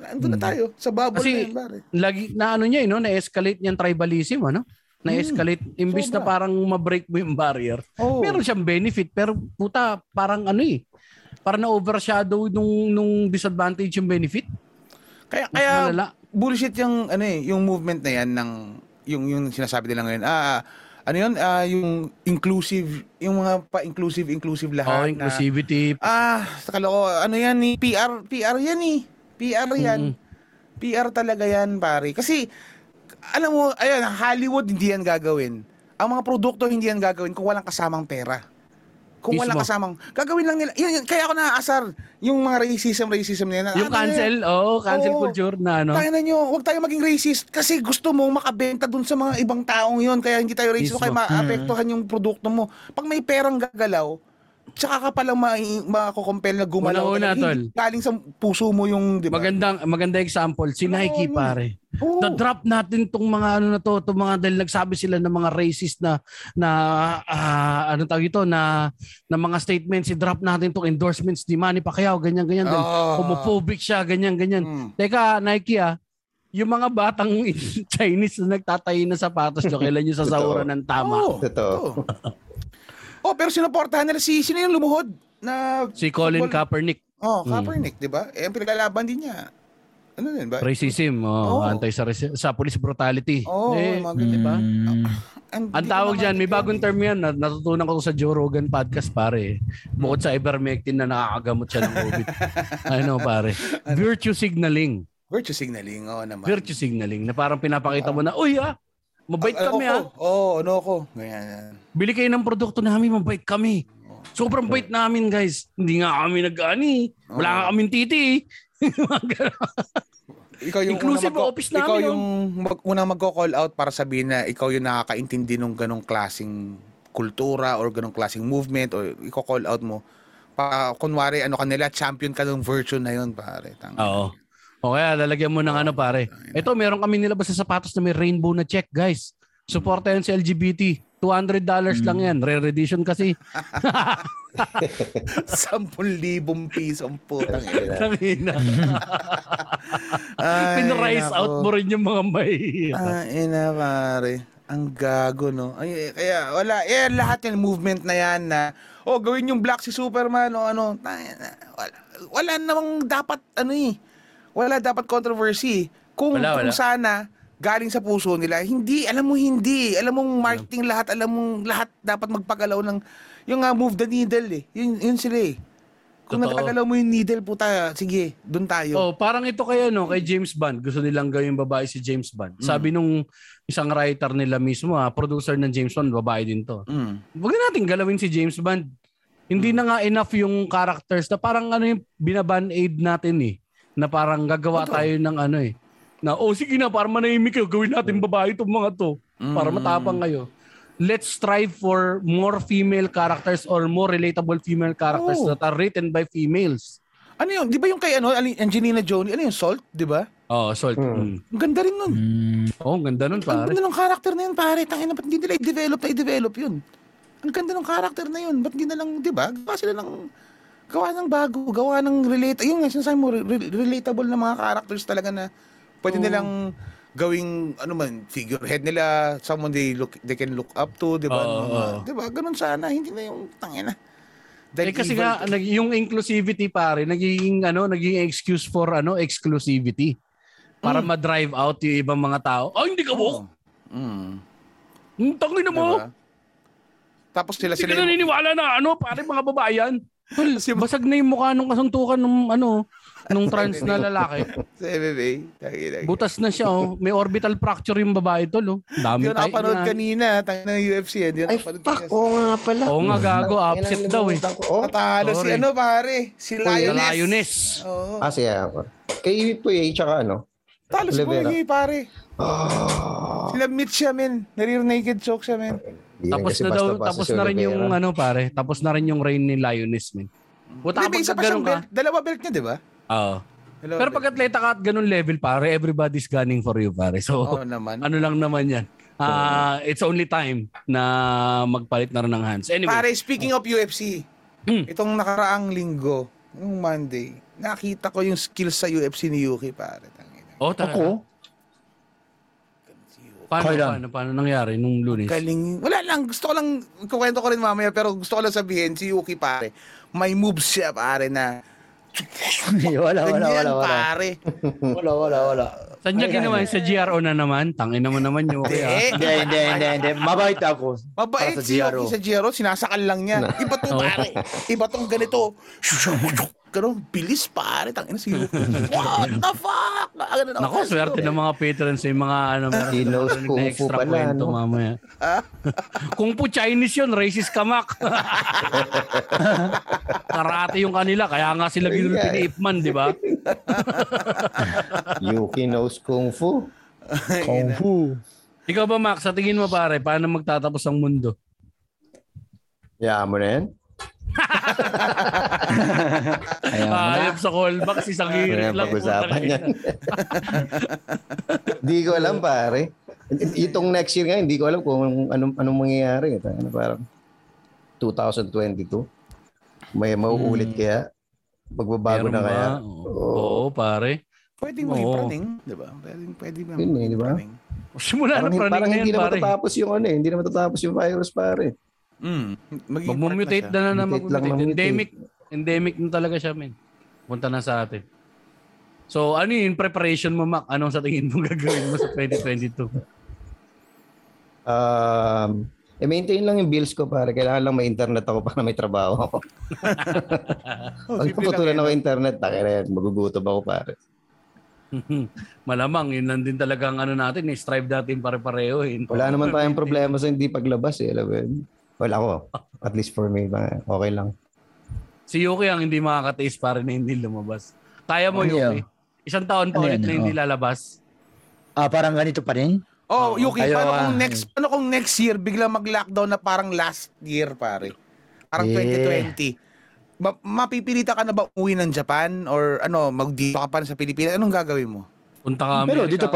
Andun na tayo. Sa bubble kasi, na yun, pare. Lagi, na ano niya, eh, no? Na-escalate niyang tribalism, ano? Na-escalate. Imbis na parang ma-break mo yung barrier. Meron siyang benefit, pero puta, parang ano eh. para na-overshadow nung disadvantage yung benefit. Kaya bullshit yung ano eh, yung movement na yan ng yung sinasabi nila ngayon. Ano yun? Yung inclusive, yung mga pa-inclusive lahat. Oh, inclusivity. Kaloko, ano yan eh? PR yan eh. PR yan. Mm. PR talaga yan, pare. Kasi, alam mo, ayun, Hollywood hindi yan gagawin. Ang mga produkto hindi yan gagawin kung walang kasamang pera. Kung walang kasamang, gagawin lang nila. Yun, kaya ako naaasar yung mga racism na yan. Yung cancel culture na ano. Tayo na nyo, huwag tayo maging racist kasi gusto mo makabenta dun sa mga ibang taong yun. Kaya hindi tayo racist. Kaya maapektuhan yung produkto mo. Pag may perang gagalaw, tsaka ka palang makukompel na gumalaw. Galing sa puso mo yung, diba? Maganda example, si Nike, pare. Na-drop natin tong mga ano na to, tong mga dahil nagsabi sila ng mga racist na ano tawag ito, na mga statements, i-drop natin tong endorsements ni Manny Pacquiao, ganyan-ganyan. Homophobic siya, ganyan-ganyan. Teka, Nike yung mga batang Chinese na nagtatayo na sapatos nyo, kailan nyo sasahuran ng tama? Totoo. Oh, pero sinuportahan nila sino yung lumuhod na si Colin Kaepernick. Oh, Kaepernick, 'di ba? Eh pinaglalaban din niya. Ano 'yun ba? Racism, anti-sa police brutality. Di ba? Ang tawag diyan, may bagong term 'yan. Natutunan ko sa Joe Rogan podcast, pare. Bukod sa ivermectin na nakakagamot siya ng COVID. Ano, pare? Virtue signaling. Virtue signaling, naman. Virtue signaling na parang pinapakita mo na, "Uy, mabait kami ha. Ganyan. Bili kayo ng produkto namin, mabait kami. Sobrang bait namin, guys. Hindi nga kami nag-ani. Wala nga kaming titi." Ikaw yung inclusive office namin. Ikaw yung unang mag-call out para sabihin na ikaw yung nakakaintindi ng ganong klaseng kultura or ganong klaseng movement or i-call out mo. Kunwari, ano ka nila, champion ka ng virtue na yun, pare. Oo. O kaya lalagyan mo ng pare. Ito, meron kami nilabas sa sapatos na may rainbow na check, guys. Suporta yan sa LGBT. $200 lang yan. Rare edition kasi. 10,000 pisong putang ina. Pinrise out mo rin yung mga may. Ina, pare. Ang gago, no? Ay, kaya, wala. Eh, lahat yung movement na yan na, gawin yung black si Superman o ano. Wala namang dapat, wala dapat controversy. Kung sana galing sa puso nila, hindi. Alam mong marketing lahat, alam mong lahat dapat magpagalaw ng yung move the needle eh. Yun sila eh. Kung natagalaw mo yung needle, puta, sige, doon tayo. Parang ito kaya kay James Bond. Gusto nilang gawin babae si James Bond. Sabi nung isang writer nila mismo, producer ng James Bond, babae din to. Huwag na natin galawin si James Bond. Hindi na nga enough yung characters na parang yung binaban-aid natin eh. Na parang gagawa tayo ng na sige na, para manahimik kayo, gawin natin babae itong mga to para matapang kayo. Let's strive for more female characters or more relatable female characters that are written by females. Ano yun? Di ba yung kay Angelina Jolie? Ano yung Salt? Di ba? Salt. Ang ganda rin nun. Ang ganda nun, pare. Ang ganda ng karakter na yun, pare. Tangin na, ba't hindi nila i-develop yun? Ang ganda ng karakter na yun. Ba't hindi na lang, di ba? Gawa sila ng... Gawa ng bago, gawa ng relate. Ayun nga, sinasabi mo, relatable na mga characters talaga na pwede nilang gawing, figurehead nila, someone they can look up to, di ba? Diba? Ganun sana, hindi na yung tangina. Kasi nga, yung inclusivity, pare, naging excuse for exclusivity. Para ma-drive out yung ibang mga tao. Hindi ka woke! Tangina mo! Diba? Tapos sila hindi ka naniniwala na, pare, mga babayan. Basag na yung mukha nung kasuntukan nung trans na lalaki. Sa MMA. Butas na siya, May orbital fracture yung babae, tol. Dami tayo na. Yun napanood kanina. Tangin ng UFC. Ay, fuck. Oo nga pala. Oo nga, gago. Upset daw eh. Natalo si pare? Si Lioness. Siya. Kay Puey, tsaka Talo si Puey, pare. Sinabmit siya, men. Narir naked choke siya, men. Tapos na rin yung reign ni Lioness, men. May isa pa siyang belt. Dalawa belt niya, di ba? Pero pag atleta ka at ganun level, pare, everybody's gunning for you, pare. So, ano lang naman yan. It's only time na magpalit na rin ng hands. Anyway. Pare, speaking of UFC, itong nakaraang linggo, yung Monday, nakita ko yung skills sa UFC ni Yuki, pare. Tangina. Talaga? Paano nangyari nung Lunes? Kaling, wala lang, gusto ko lang, kukwento ko rin mamaya, pero gusto ko lang sabihin, si Yuki pare, may moves siya pare na, wala. Pare. Wala. Saan niya ginawa? Sa GRO na naman? Tangin naman naman yung okay ha? Hindi. Mabait ako. Mabait si Yuki sa GRO, sinasakal lang niya. Iba to pare. Iba tong ganito. Ganun, bilis pare. Tangin na si Yuki. What the fuck? Naku, swerte ng mga patrons yung mga ano. Sinos, kung po pala. Kung po Chinese yun, racist kamak. Karate yung kanila, kaya nga sila gano'n. Yung piniipman, di ba? Yuki knows Kung Fu. Kung Fu. Ikaw ba, Max? Sa tingin mo, pare, paano magtatapos ang mundo? Yaan mo na yan? Ayap sa callback, si Sangirin lang. Pag-usapan yan. Hindi ko alam, pare. Itong next year nga, hindi ko alam kung anong mangyayari. Ano, parang 2022. May mauulit kaya? Magbabago na kaya? Oo, pare. Pwedeng mag-praning, di ba? Pwedeng mag-praning, di ba? Simula na praning parang hindi na matatapos yung ano eh. Hindi na matatapos yung virus, pare. Mag-mutate na na mag-mutate. Endemic na talaga siya, men. Punta na sa atin. So, ano yung preparation mo, Mac? Anong sa tingin mo gagawin mo sa 2022? Maintain lang yung bills ko, pare. Kailangan lang may internet ako para may trabaho ako. Pag naputulan ako internet, magugutob ako, pare. Malamang, yun lang din talaga ang ano natin. Strive natin pare-pareho. Wala naman tayong problema sa hindi paglabas. Wala ko. At least for me, okay lang. Si Yuki ang hindi makakataste, pare, na hindi lumabas. Kaya mo, Yuki. Isang taon pa ulit na hindi lalabas. Parang ganito pa rin? Oh, Yuki, paano kung next year bigla mag-lockdown na parang last year, pare? Parang 2020. Mapipilita ka na ba uwi ng Japan? Or ano, mag-dito ka pa sa Pilipinas? Anong gagawin mo? Punta ka Amerika. Pero dito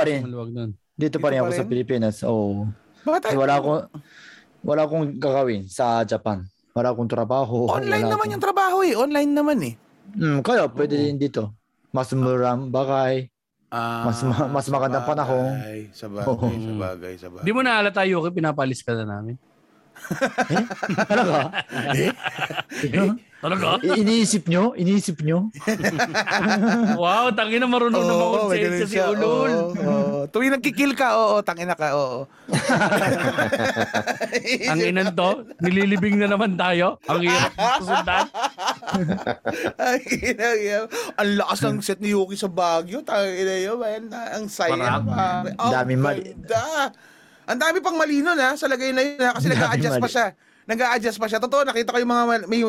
pa rin ako sa Pilipinas. Oo. Bakit? Wala akong gagawin sa Japan. Wala akong trabaho. Yung trabaho eh. Online naman eh. Kaya pwede din dito. Mas murang bagay. Mas magandang panahon. Sabagay. Di mo na ala tayo, Yuki, pinapalis ka na namin. Eh? Talaga? Talaga? Iniisip nyo? Wow, tangin na marunong na mag-consensya si Ulol. Tuwing nagkikil ka, tangin na ka, Ang inan to, nililibing na naman tayo. Ang hirap susundan. Ang lakas ng set ni Yuki sa Baguio. Tangin na yun, ang saya. Ang dami pang malino na sa lagay na yun, kasi nag-a-adjust pa siya. Totoo, nakita ko yung mga may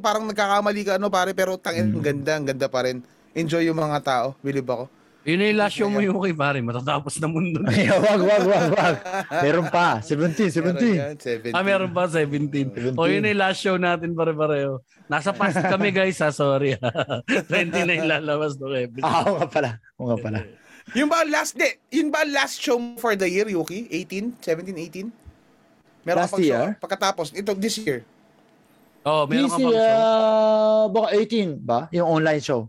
parang nagkakamali ka ano pare, pero tangin ang ganda pa rin. Enjoy yung mga tao, believe ako. Yun yung last show mo yung okay pare, matatapos na mundo. Ay, wag. Meron pa, 17. Meron pa 17. O yun yung last show natin pare-pareho. Nasa past kami guys, sorry. 20 na yung lalabas ng episode. Oo nga pala. Yun ba last show for the year, Yuki? 17, 18? Meron last pang year? Show pagkatapos. Ito, this year. Meron this ka pang show. Baka 18 ba? Yung online show.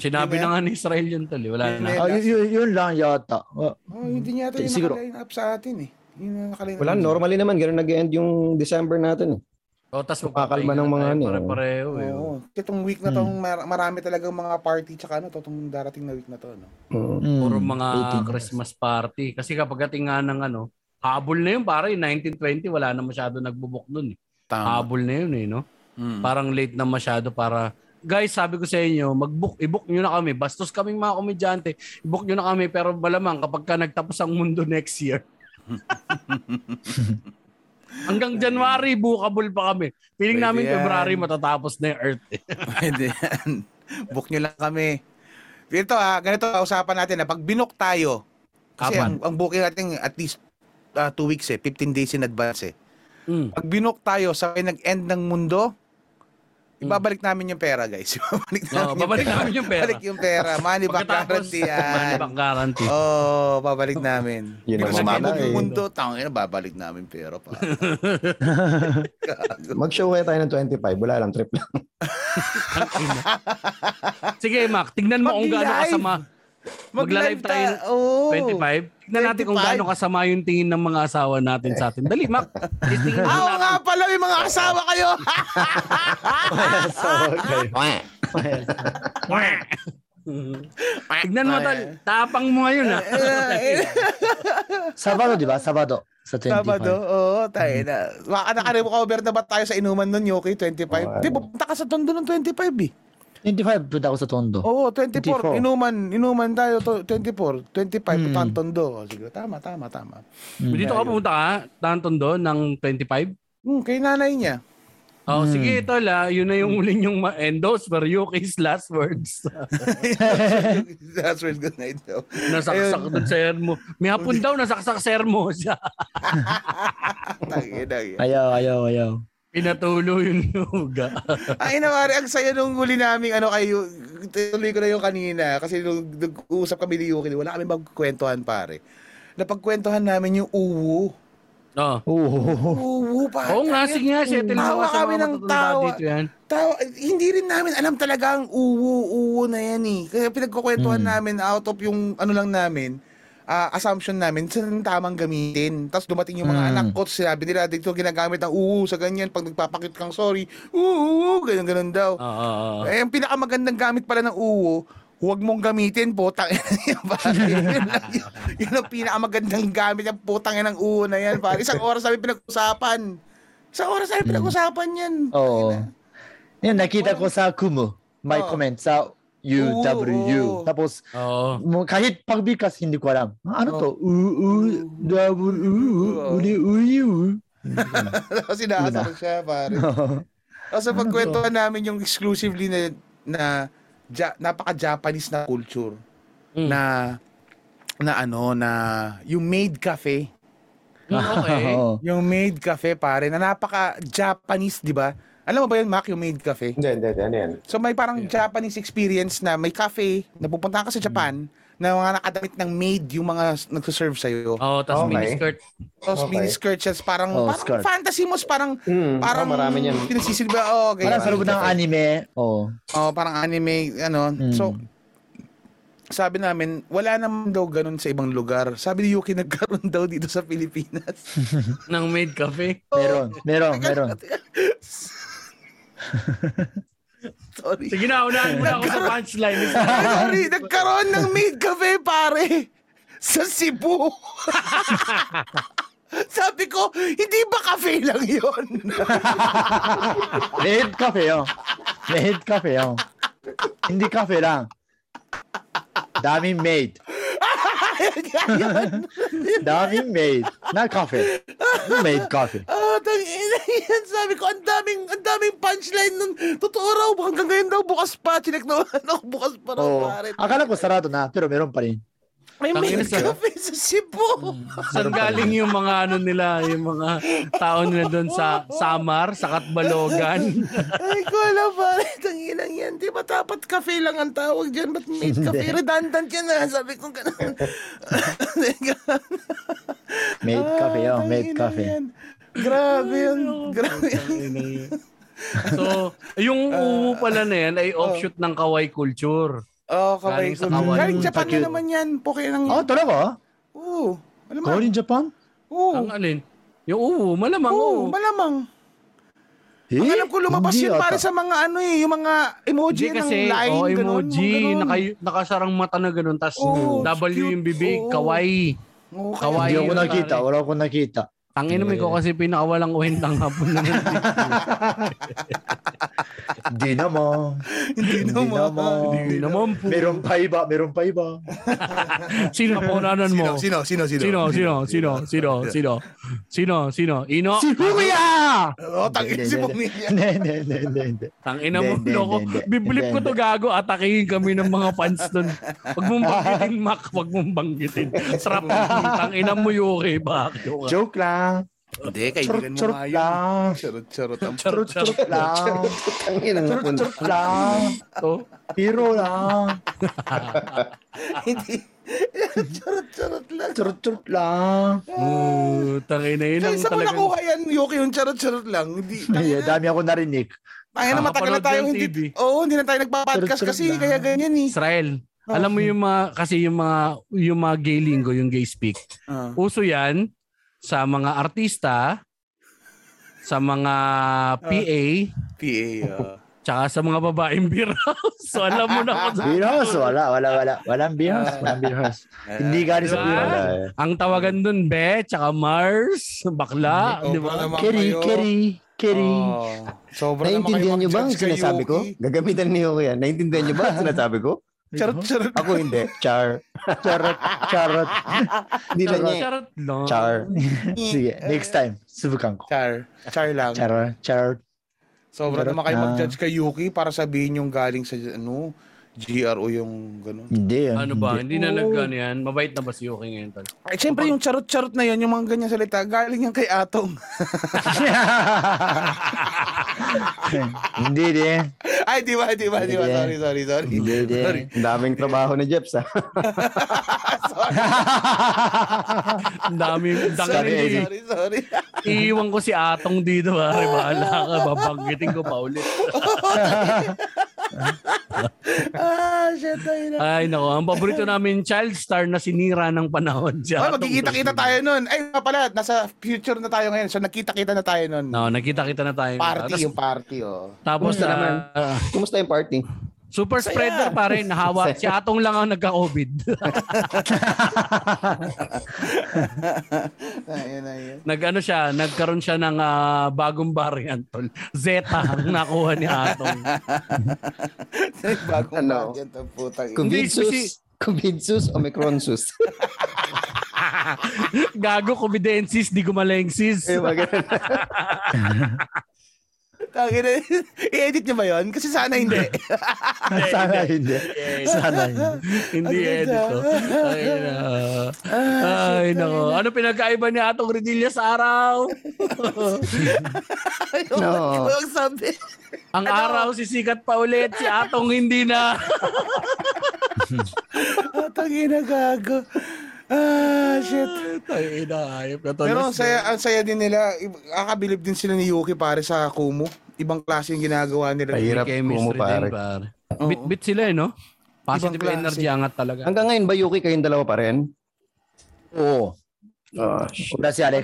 Sinabi na nga ni Israel yun tali. Wala na. Yun lang yata. Hindi yata yung nakalain up sa atin eh. Wala, normally naman. Ganun nag-end yung December natin eh. Tas magpakalma ng mga ano. Pare-pareho eh. Itong week na to, marami talagang mga party tsaka ano, itong darating na week na to. No? Puro mga 18. Christmas party. Kasi kapag ating nga ng ano, habol na yun pare, 1920 wala na masyado nagbubok nun eh. Tama. Habol na yun eh, no? Parang late na masyado para... Guys, sabi ko sa inyo, i-book nyo na kami. Bastos kaming mga komedyante, i-book nyo na kami. Pero malamang kapag ka nagtapos ang mundo next year... Hanggang January, bookable pa kami. Feeling namin February matatapos na yung Earth. Pwede yan. Book nyo lang kami. Ito ganito usapan natin na pag binook tayo, kasi ang booking natin at least 2 weeks 15 days in advance . Pag binook tayo, sa nag-end ng mundo, ibabalik namin yung pera, guys. Ibabalik namin yung pera. Balik yung pera. Money back guarantee yan. Money back guarantee. Babalik namin. Yun ang mamamala eh. Mundo, tangin na, babalik namin pera pa. Mag-show kaya tayo ng 25. Wala lang, trip lang. Sige, Mac. Tignan mo kung gaano kasama. Mag-live tayo 25. na natin kung gaano kasama yung tingin ng mga asawa natin sa atin. Dali, Mac. Ako nga pala yung mga asawa kayo. Tignan mo, tapang mo ngayon, ha? Sabado, di ba? Sabado. Sa 25. Sabado, oo, tayo na. Baka naka-recover na ba tayo sa inuman nun, Yuki? 25? Di ba, punta ka sa Tondo ng 25, eh. 25, punta ako sa Tondo. Oo, 24. Inuman tayo, 24. 25, punta ang Tondo. Sige, tama. Dito ka pumunta ka, punta Tondo ng 25? Kay nanay niya. Oh, sige, tol, yun na yung uling yung ma-endorse for Yuki's last words. Last words, good night daw. Nasaksak doon sa ermo. May hapon daw, nasaksak sa ermo siya. Ayaw. Pinatulo yung luga. Ay, nawari, ang saya nung huli namin, tuloy ko na yung kanina. Kasi nung nag-uusap kami ni Yuki, wala kami magkwentuhan, pare. Napagkwentuhan namin yung uwu. No. Oo. Oo nga, sige nga, settle na ako sa mga matutunan dito yan. Hindi rin namin alam talaga ang uwu na yan eh. Kaya pinagkukwentuhan namin out of yung lang namin, assumption namin, saan tamang gamitin. Tapos dumating yung mga anak ko, sinabi nila, dito ginagamit ang uwu sa ganyan. Pag nagpapakit kang sorry, uwu, ganyan-ganyan daw. Eh, ang pinakamagandang gamit pala ng uwu, huwag mong gamitin, putang yun ang pinakamagandang gamit ng putang ng uwo na yan. Pare. Isang oras namin pinag-usapan yan. Oo. Yan, nakita ko sa Kumu. May comment sa UWU. Tapos, kahit pagbikas, hindi ko alam. Ano to? UWU. Tapos sinasakot siya, pare. Tapos pagkwentuhan namin yung exclusively na napaka-Japanese na culture na yung maid cafe. Okay. Yung maid cafe, pare, na napaka-Japanese, di ba? Alam mo ba yun, Mac, yung maid cafe? Hindi. So may parang Japanese experience na may cafe, napupunta ka sa Japan, na mga nakadamit ng maid yung mga nagsuserve sa'yo. Tapos miniskirt. Tapos miniskirt siya. Parang fantasy mo. Parang marami yan. Pinagsisilba. Okay. Parang sarap ng anime. Parang anime. So, sabi namin, wala naman daw ganun sa ibang lugar. Sabi ni Yuki, nagkaroon daw dito sa Pilipinas. Ng maid cafe? Meron. Sorry. Sige na, unahin muna ako sa punchline. Sorry, nagkaroon ng maid cafe, pare, sa Cebu. Sabi ko, hindi ba cafe lang yun? Maid cafe. Hindi cafe lang. Daming maid. Daming maid. Na cafe. Maid cafe. Sabi ko, ang daming punchline nun. Totoo raw, hanggang ngayon daw, bukas pa. Chinek na bukas pa raw, pare. Akala ko sarado na, pero meron pa rin. May maid cafe sa Cebu. Saan galing yung mga nila, yung mga tao nila doon sa Samar, sa Katbalogan? Ay, ko alam, pare. Tanginang yan. Di ba dapat cafe lang ang tawag dyan? Ba't maid cafe? Redundant yan, ha? Sabi ko ganun. Maid cafe, maid cafe. Grabe yun. So, yung uwu pala na yan ay offshoot ng kawaii culture. Kawaii culture. Galing Japan na naman yan. Talaga? Oo. Galing Japan? Oo. Ang alin? Yung uwu, malamang. Oo, malamang. Ang alam ko lumabas yun para sa mga yung mga emoji ng LINE. Emoji, nakasarang mata na ganun. Tapos W yung bibig, kawaii. Hindi ako nakita. Wala akong nakita. Tanginumin ko kasi pinakawalang uwentang hapon na yun. Hindi na mo. Meron pa iba. Sino po nanan mo? Sino? Ino? Si Pumia! Tangin si Pumia. Hindi. Tangin na mo, loko. Biblip ko to, gago. Atakihin kami ng mga fans dun. Huwag mong banggitin, Mac. Huwag mong banggitin. Sarap ng tangin mo, Yuki. Bakit? Joke lang. Hindi, kaibigan mo nga yun. Charot lang. Hero lang. Charot lang. Tangina ang talagang. Saan mo nakuha yan, Yuki, yung charot-charot lang? Dami ako narinig. Matagal na tayong hindi na tayo nagpa-podcast kasi kaya ganyan eh. Israel. Alam mo yung mga, kasi yung mga gay lingo, yung gay speak. Uso yan sa mga artista, sa mga PA, tsaka sa mga babaeng beer house. So alam mo na ako. Beer house? Wala. Walang beer house. Hindi galing sa beer house. Ang tawagan dun, be, tsaka Mars, bakla. Keri. Naintindihan nyo ba ang sinasabi ko? Gagamitan niyo ko yan. Naintindihan nyo ba ang sinasabi ko? Charot. Ako hindi. Charot. Hindi na niya. Charot lang. Sige, next time. Subukan ko. Char lang. Charot. Sobra naman kayo mag-judge kay Yuki para sabihin yung galing sa ano, GRO yung gano'n. Hindi. Ano ba? Hindi na nag-gano'n yan. Mabait na ba si Yuki ngayon? Ay, siyempre yung charot-charot na yan, yung mga ganyan salita, galing yan kay Atong. Hindi din. Ay, di ba. Sorry. Hindi. Daming trabaho ni Jeps, ha? Sorry. Sorry. Iiwan ko si Atong dito, ha? Bahala ka, babanggitin ko pa ulit. Ay, naku. Ang paborito namin child star na sinira ng panahon. Si magkikita-kita tayo nun. Ay, pala, nasa future na tayo ngayon. So, nakita-kita na tayo nun. No, nakita-kita na tayo. Party. Tapos na naman. Kumusta yung party? Super spreader pa rin. Nahawa. Si Atong lang ang nagka-COVID. Nag-ano siya, nagkaroon siya ng bagong variant. Zeta ang nakuha ni Atong. Bagong variant ang putang. COVID-sus, Omicron-sus. Gago, COVID-ensis, di gumalengsis. Eh, maganda. I-edit niyo ba yun? Kasi sana hindi. Hindi edit ko. Ay, nako. Ano pinagkaiba ni Atong Redilla sa araw? No. Ang araw, sisikat pa ulit. Si Atong hindi na. Atong inagago. Shit. Ay, inaayop na to. Pero ang saya din nila. Akabilib din sila ni Yuki pare sa Kumu. Ibang klase yung ginagawa nila. Pahirap Kumu pare. Bit sila eh, no? Positive energy angat talaga. Hanggang ngayon ba, Yuki, kayong dalawa pa rin? Oo. Wala si Alex.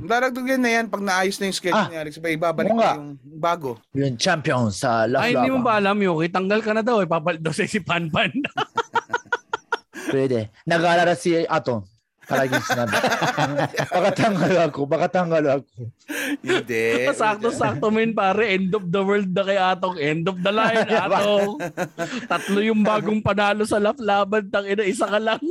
Daragdugin na yan pag naayos na yung schedule ni Alex. Ibabalik na yung bago. Yung champion sa Love Lava. Ay, hindi mo ba alam, Yuki? Tanggal ka na daw. Ipapalit daw sa si Panpan. Pwede. Nag-aalala si Ato. Palaging sinabi. Baka tanggalo ako. Hindi. Sakto-sakto mo yun, pare. End of the world na kay Atong. End of the line, Atong. 3 yung bagong panalo sa laplaban. Tangina, isa ka lang.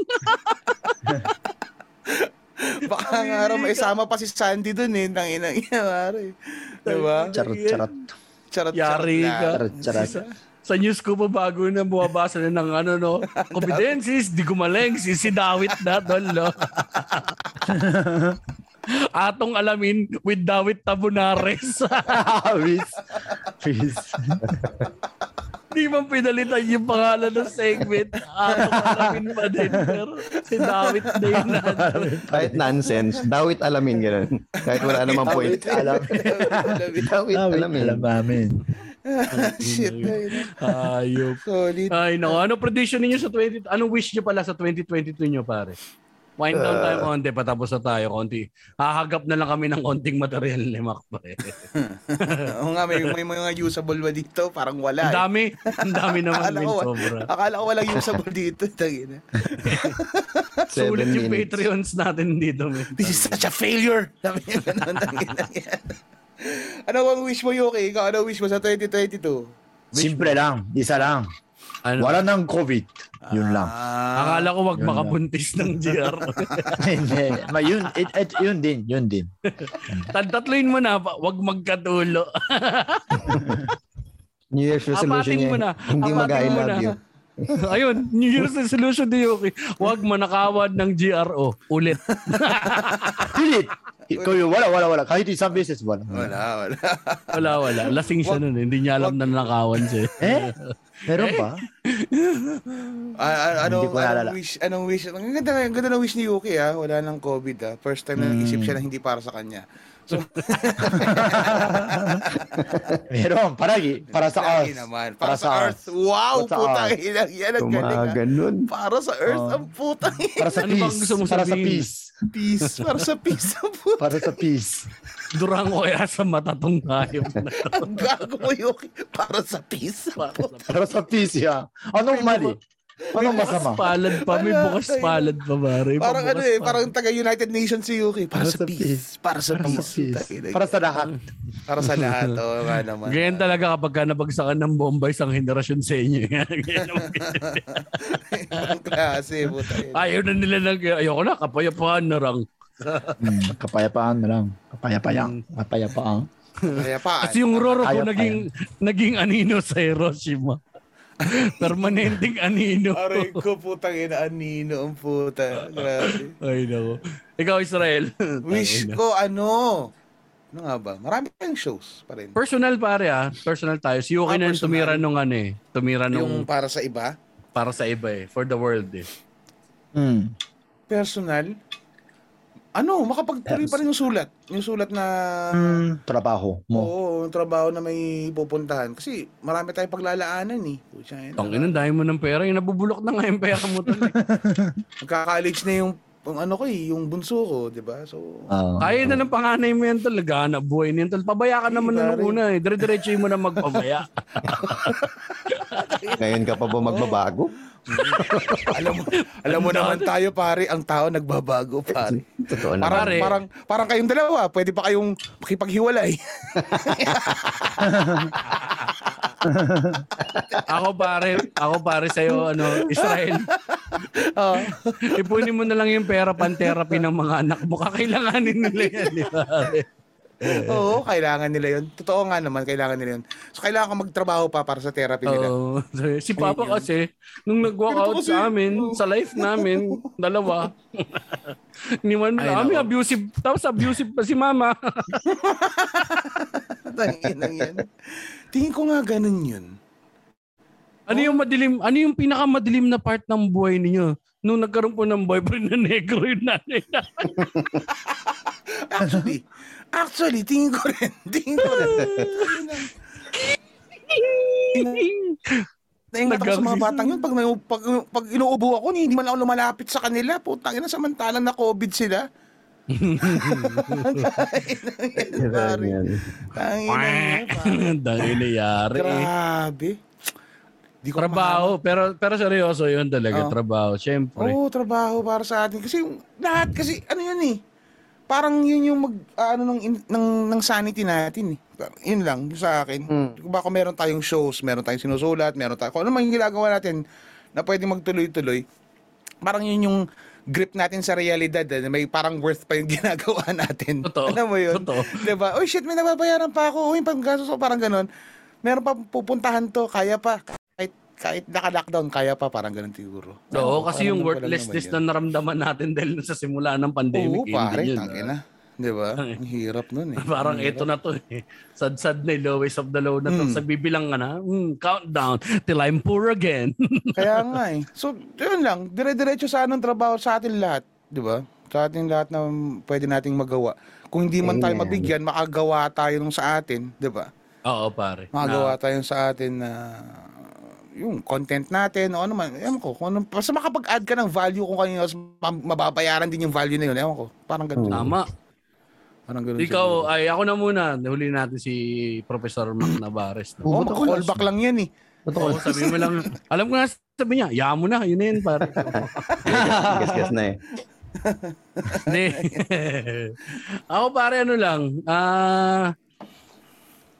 Baka nga araw may isama pa si Sandy dun eh. Tangina, pare. Diba? Charot. Yari ka. Charot. Sa news ko pa bago na buwabasa na ng ano, no? Competencies, di gumaling, si Dawit na, tol, no? Atong Alamin with Dawit Tabunaris. Please. Di man pinalitan yung pangalan ng segment. Atong Alamin pa din, pero si Dawit na yun na. Kahit nonsense, Dawit Alamin, gano'n. Kahit wala namang point. Dawit Alamin. Shit. Ayop. Ay, no. Ano prediction niyo sa 20? Ano wish niyo pala sa 2022 niyo, pare? Wind down tayo konti, patapos na tayo konti. Hahagap na lang kami ng konting material ni Mac, pare. Oo nga, may mga usable ba dito? Parang wala. Ang dami naman. Akala ko walang usable dito. Tangina. Sulit yung Patreons natin dito. This is such a failure. Ano bang wish mo, Yuki? Ikaw, ano wish mo sa 2022? Simple lang. Isa lang. Ano? Wala ng COVID. Yun lang. Akala ko wag makabuntis ng GR. Yun din. Tatloin mo na. Wag magkatulo. New Year's resolution niya. Hindi mag-I love you. Ayun, New Year's resolution ni Yuki. Wag manakawad ng GRO. Ulit. Kuyo, wala. Kahit isang beses, wala. Wala. Lasing siya nun. Hindi niya alam na nakawan siya. Meron pa? Anong wish? Ang ganda na wish ni Yuki, ha? Wala ng COVID, ha? First time na isip siya na hindi para sa kanya. So, meron, para sa Earth. Naman. Para sa Earth. Wow, putang ina. Yan ang galing. Para sa Earth, ang putang ina. Para sa peace. Para sa peace. Peace. Para sa peace. Para sa peace. Durango kaya sa matatong hayop na to. Ang gago mo, Yuki. Para sa peace. Para sa peace, yeah. Anong mali? Anong masama? Palad pa, may bukas palad pa, pare. Parang ano eh, parang taga United Nations si Yuki. Para sa peace. Para sa peace. Para sa lahat. Para sa lahat. Oo nga naman. Ganyan talaga kapag ka nabagsakan ng bomba isang henerasyon sa inyo. Ayaw na nila lang. Ayoko na, kapayapaan na lang. Kapayapaan na lang. Kapayapaan. Kasi yung Roro ko naging anino sa Hiroshima. Permanenteng anino. Aray ko, putang ina, anino ang puta. Grabe. Ay, nako. Ikaw, Israel. Wish ko, ano nga ba? Marami kang shows pa rin. Personal, pare, ah. Personal tayo. Si Yuki na tumira nung ano eh. Tumira nung... Yung para sa iba? Para sa iba eh. For the world eh. Hmm. Personal? Ano, makapagtuloy pa rin yung sulat. Yung sulat na... trabaho mo. Oo, yung trabaho na may pupuntahan. Kasi marami tayong paglalaanan eh. Tangin, dahil mo ng pera. Yung nabubulok na nga yung pera mo. Magka-college na yung ano ko eh, yung bunso ko, di ba? So, kaya na ng panganay mo yan talaga. Nabuhay na yan. Pabaya ka naman na nung una eh. Dire-diretso mo na magpabaya. Ngayon ka pa ba magbabago? alam mo naman tayo, pare, ang tao nagbabago, pare. Totoo na, pare. Parang kayong dalawa, pwede pa kayong makipaghiwalay. Ako pare sa'yo, Israel. Oh. Ipunin mo na lang yung pera pan-therapy ng mga anak mo. Kakailanganin nila yan, pare. Oo, kailangan nila yun. Totoo nga naman, kailangan nila yun. So, kailangan ka magtrabaho pa para sa therapy nila. Si Papa kasi, nung nag-walkout sa amin, sa life namin, dalawa, niwan na kami, abusive. Tapos abusive pa si Mama. Tingin ko nga ganun yun. Ano yung madilim? Ano yung pinakamadilim na part ng buhay niyo? Nung nagkaroon po ng boyfriend na negro yung nanay na. Actually, tingin ko rin. Naingat ako sa mga batang yun. Pag inuubo ako, hindi man ako lumalapit sa kanila. Putang ina, samantalang na COVID sila. Dahil nangyari. Grabe. Trabaho, pero seryoso yun talaga, trabaho, syempre. Oo, trabaho para sa atin. Kasi lahat, kasi ano yun eh. Parang yun yung ng sanity natin eh. Yun lang sa akin. Kung baka meron tayong shows, meron tayong sinusulat, meron tayong kung ano man yung ginagawa natin na pwedeng magtuloy-tuloy. Parang yun yung grip natin sa realidad na may parang worth pa yung ginagawa natin. Totoo. Alam mo yun? Totoo. Diba? Oh shit, may nababayaran pa ako. Oh, yung panggasos ko, parang ganun. Meron pa pupuntahan to, kaya pa. Kahit naka-lockdown, kaya pa, parang ganun siguro. Oo, kasi yung worthlessness na naramdaman natin dahil sa simula ng pandemic. Oo, pare, tangin na. Diba? Ang hirap nun eh. Parang ito na to eh. Sad na eh, lowest of the low na to. Sagbibilang ka na, countdown till I'm poor again. Kaya nga eh. So, yun lang. Dire-diretso sa anong trabaho sa atin lahat. Diba? Sa atin lahat na pwede nating magawa. Kung hindi man tayo mabigyan, makagawa tayo nung sa atin. Diba? Oo, pare. Makagawa tayo sa atin na... yung content natin o ano man, ewan ko, basta makapag-add ka ng value kung kanino, mababayaran din yung value na yun, ewan ko, parang ganun. Tama. Parang ganun. Ikaw, siguro. Ay ako na muna, nahuli natin si Professor Mac Navares. Oo, maka-callback lang yan eh. Oo, sabihin mo lang, alam ko na, sabi niya, yaan mo na, yun na yun, parang. Gas-gas na eh. Ako pare, ano lang,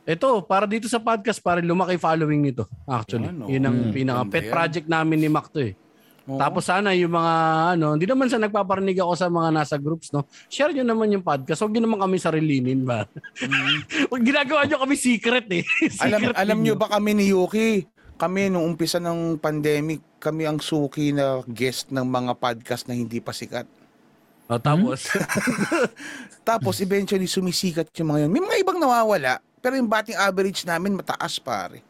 ito, para dito sa podcast, para lumaki following nito, actually. Ano? Yun ang pinaka-pet project namin ni Mac to eh. Oo. Tapos sana yung mga, hindi naman sa nagpaparinig ako sa mga nasa groups, no? Share nyo naman yung podcast. Huwag nyo naman kami sarilinin ba? Ginagawa nyo kami secret eh. Secret alam nyo ba kami ni Yuki? Kami, nung umpisa ng pandemic, kami ang suki na guest ng mga podcast na hindi pa sikat. Oh, tapos? Tapos, eventually, sumisikat yung mga yun. May mga ibang nawawala. Pero yung batting average namin mataas, pare.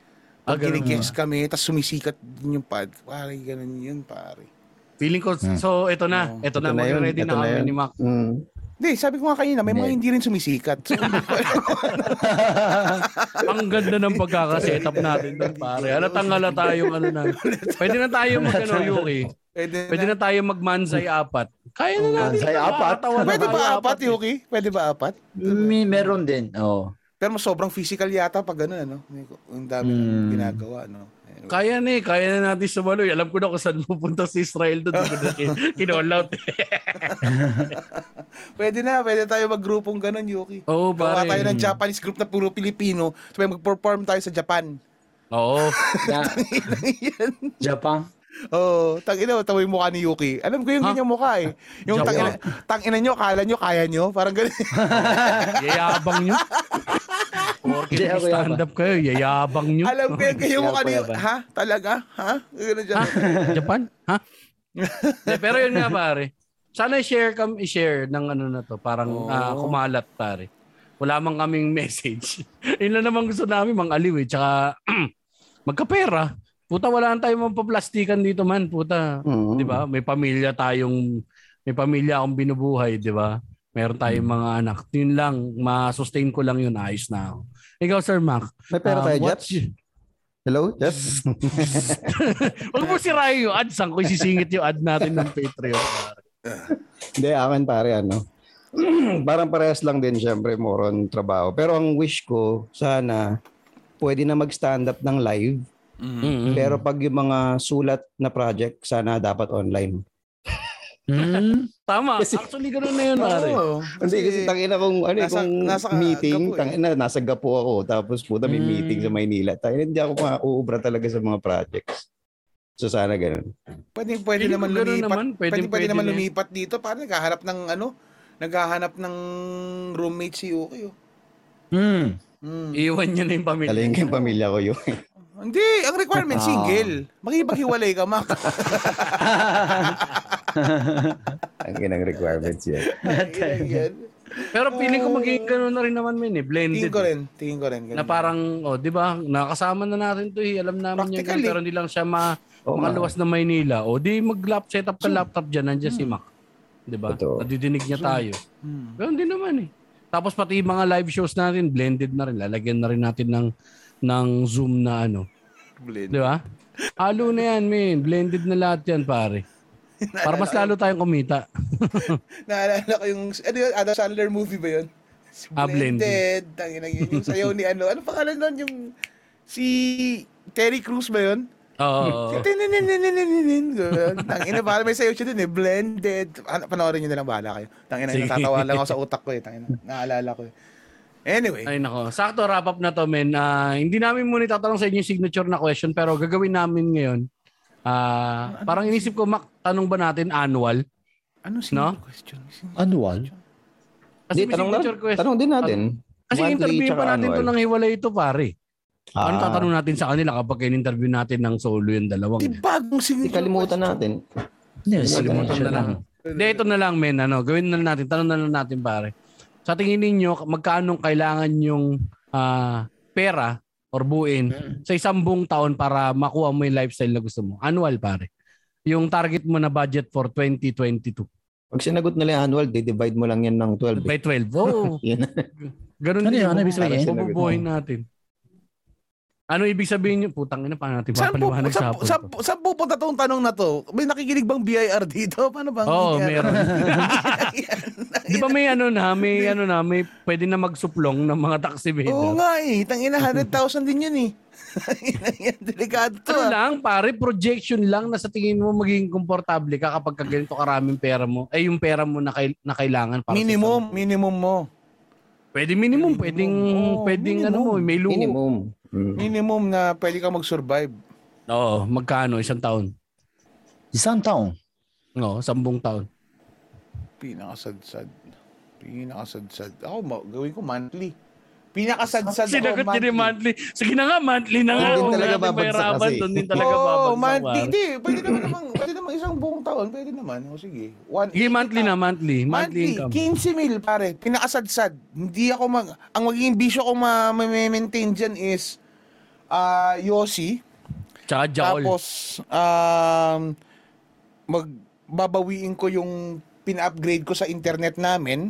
Pag gini-guess kami, tapos sumisikat din yung pod. Pare, ganun yun, pare. Feeling ko, so ito na. Ito na, mag-ready na kami ni Mac. Hindi, sabi ko nga kanina, may mga hindi rin sumisikat. So, ang ganda ng pagkakasetup natin doon, pare. Halatang-hala tayong ano na. Pwede na tayo mag-ano, Yuki. Pwede na tayo mag-mansay apat. Kaya na natin. Mansay apat? Pwede ba apat, Yuki? Pwede ba apat? Meron din, oo. Pero mas sobrang physical yata pag ano, ano. Ang dami ng ginagawa, ano. Kaya na eh. Kaya na natin sumaloy. Alam ko na kung saan pupunta si Israel doon. Kinall out. Pwede na. Pwede tayo mag-grupong ganun, Yuki. Oo, pare. Gawa tayo ng Japanese group na puro Pilipino. So, mag-perform tayo sa Japan. Oo. Japan? Oo. Tangina, tawa yung mukha ni Yuki. Alam ko yung ganyang mukha eh. Yung tangina nyo, kala nyo, kaya nyo. Parang ganun. Yayabang nyo. Okay, stand-up kayo. Yayabang nyo. Alam ko yung ganyang mukha ni Yuki. Ha? Talaga? Ha? Japan? Ha? Pero yun nga, pare. Sana i-share ng ano na to. Parang kumalat, pare. Wala mang kaming message. Yun lang naman gusto namin, mang aliw eh. Tsaka magkapera. Puta, wala na tayong mapaplastikan dito man, puta. Mm-hmm. 'Di ba? May pamilya akong binubuhay, 'di ba? Meron tayong mga anak. Yun lang, ma-sustain ko lang yun, ayos na ako. Ikaw, Sir Mac. May pera tayo, Jeff? Hello, Jeff? Huwag mo sirahin yung ads. Ko isisingit yung ad natin ng Patreon. Hindi, akin pare, ano. Parang parehas lang din, syempre, moron trabaho. Pero ang wish ko, sana, pwede na mag-stand up ng live. Mm-hmm. Pero pag yung mga sulat na project, sana dapat online. Tama. Kasi, actually, ganoon na yun. Kasi tangina kung, ano, nasa, kung nasa meeting, tangina, nasa Gapo ako. Tapos puta, may meeting sa Maynila. Tangina, hindi ako mauubra talaga sa mga projects. So sana ganoon. Pwede naman lumipat. Pwede naman lumipat dito. Parang naghahanap ng roommate si Yuki. Iwan niya na yung pamilya. Talagang yung pamilya ko yun. Hindi, ang requirement single. Makipaghiwalay ka, Mac. Ang ginang requirements yan. Pero feeling ko magiging gano'n na rin naman min eh. Blended. Tingin ko rin. Ganun. Na parang, di ba, nakasama na natin ito eh. Alam naman niya yun, pero hindi lang siya makaluwas na Maynila. Di mag-lap, set up ka laptop dyan, nandiyan si Mac. Di ba? Nadidinig niya tayo. Pero hindi naman eh. Tapos pati mga live shows natin, blended na rin. Lalagyan na rin natin ng Zoom na ano. Blend. Di ba? Halo na yan, man. Blended na lahat yan, pare. Para mas lalo tayong kumita. Naalala ko yung... Adam Sandler movie ba yun? Blended. Yun yung sayaw ni ano. Ano pangalan nun? Yung... Si... Terry Crews ba yun? Oo. Tangina, bahala may sayaw siya dun eh. Blended. Panoorin nyo na lang, bahala kayo. Tangina, natatawa lang ako sa utak ko eh. Tangina, naalala ko eh. Anyway. Ay nako, sakto wrap up na to, men. Hindi namin muna itatanong sa inyo yung signature na question, pero gagawin namin ngayon. Parang inisip ko, Mac, tanong ba natin annual? Ano signature question? Annual? Kasi tanong din natin. Kasi interview pa natin to nang hiwalay ito, pare. Ano tatanong natin sa kanila kapag in-interview natin ng solo yung dalawang? Di bagong signature. Kalimutan natin. Kalimutan na lang. Hindi, ito na lang, men. Ano, gawin na natin. Tanong na lang natin, pare. Sa tingin ninyo, magkano kailangan yung pera or buuin sa isang buong taon para makuha mo yung lifestyle na gusto mo? Annual, pare. Yung target mo na budget for 2022. Pag sinagot nila annual, divide mo lang yan ng 12. By 12. Oh. Ganun din. Ano ibig sabihin? Bubuhin natin. Ano ibig sabihin nyo? Putang ina, paano natin papaliwanag sa hapon? Saan pupunta itong tanong na to? May nakikinig bang BIR dito? Paano bang? Oo, meron. Di ba may ano na, may pwede na magsuplong ng mga taxi beda? Oo nga eh, tangina 100,000 din yun eh. Delikado to. Ano lang pare, projection lang na sa tingin mo magiging komportable ka kapag ganito karaming pera mo, ay yung pera mo na, na kailangan. Para minimum mo. Pwede minimum, pwedeng minimum. Ano mo, may luho. Minimum na pwede ka mag-survive. Oo, magkano? Isang taon? Isang taon? Oo, 10 taon. Pinakasadsad. Ako, gawin ko monthly. Pinakasadsad ako monthly. Sinagot niya yung monthly. Sige na nga, monthly na nga. Doon talaga babagsak kasi. Doon din talaga babagsak. Oo, monthly. Hindi, pwede naman isang buong taon. Pwede naman. O sige. Sige, monthly na, monthly income. 15 mil, pare. Pinakasadsad. Hindi ako ang magiging bisyo ko ma-maintain dyan is Yossi. Tsaka Jaol. Tapos, babawiin ko yung pin-upgrade ko sa internet namin.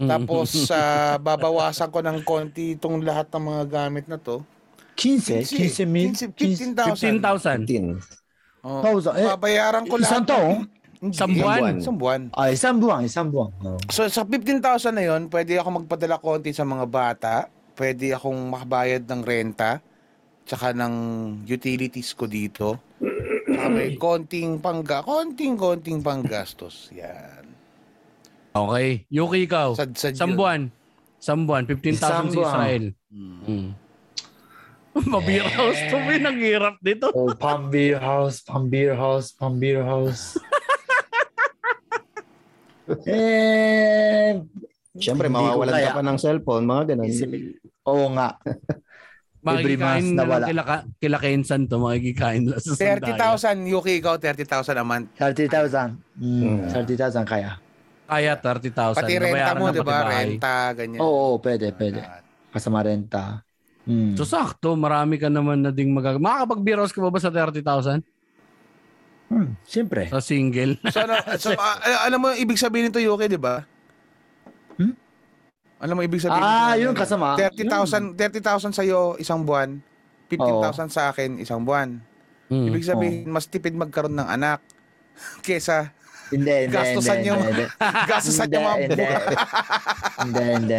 Tapos babawasan ko ng konti itong lahat ng mga gamit na to. 15,000. Oh. Babayaran ko lahat. Isang buwan. Oh. So sa 15,000 na 'yon, pwede ako magpadala konti sa mga bata, pwede akong makabayad ng renta, tsaka ng utilities ko dito. Sabi, konting panggastos. Yan. Okay. Yuki, ikaw. Isang buwan. 15,000 sa Israel. Pambeer house to me. Nanghirap dito. Oh, pambeer house. Siyempre, mawawalan ka pa ng cellphone. Mga ganun. Oo nga. Makikikain na lang kila Kensan to. Makikikain lang sa sandali. 30,000, Yuki, ikaw 30,000 a month. 30,000 kaya 30,000. Pati renta mo, di ba? Renta, ganyan. Oo, pwede. Kasama renta. So, sakto. Marami ka naman na ding magagawa. Makakapag-biros ka ba sa 30,000? Siyempre. Sa single. So alam mo, ibig sabihin nito, Yuki, di ba? Alam mo, ibig sabihin yun kasama. 30,000 sa'yo isang buwan, 15,000 sa akin isang buwan. Ibig sabihin, mas tipid magkaroon ng anak kesa gastusan niyo.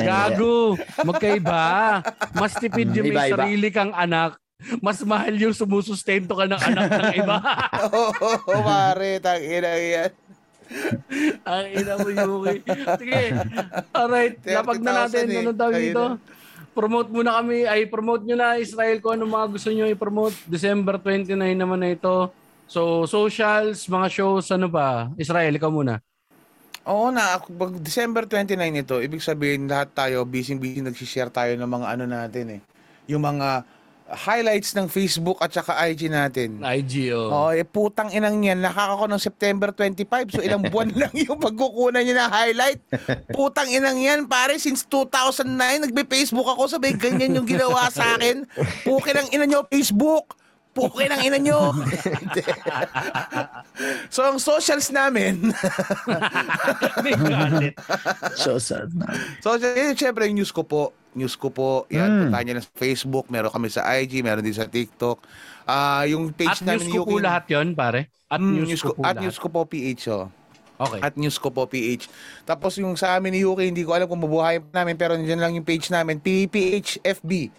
Gago, magkaiba. Mas tipid yung may sarili kang anak. Mas mahal yung sumusustento ka ng anak ng iba. Oo, pare. Tangina yan. Ang ina mo, Yuki. Sige. Alright. Lapag na natin. Anong tawag dito? Promote muna kami. Ay, promote nyo na, Israel, kung anong mga gusto nyo i-promote. December 29 naman na ito. So, socials, mga shows, ano ba? Israel, ikaw muna. Oo na. December 29 ito, ibig sabihin lahat tayo, busy-busy nagsishare tayo ng mga ano natin eh. Yung mga highlights ng Facebook at saka IG natin. IG, oh. Putang inang yan. Nakaka ko ng September 25. So, ilang buwan lang yung pagkukunan niya na highlight. Putang inang yan, pare. Since 2009, nagbe-Facebook ako. Sabay, ganyan yung ginawa sa akin. Pukin ang ina nyo, Facebook. Pukin ang ina nyo. So, ang socials namin. Socials namin. Socials, syempre, yung news ko po. Yan, punta nyo na sa Facebook. Meron kami sa IG. Meron din sa TikTok. Yung page namin. At news ko po lahat yun, pare? At news ko po PH, oh. Okay. At news ko po PH. Tapos yung sa amin ni Yuki, hindi ko alam kung mabuhay namin, pero nandiyan lang yung page namin. PPHFB.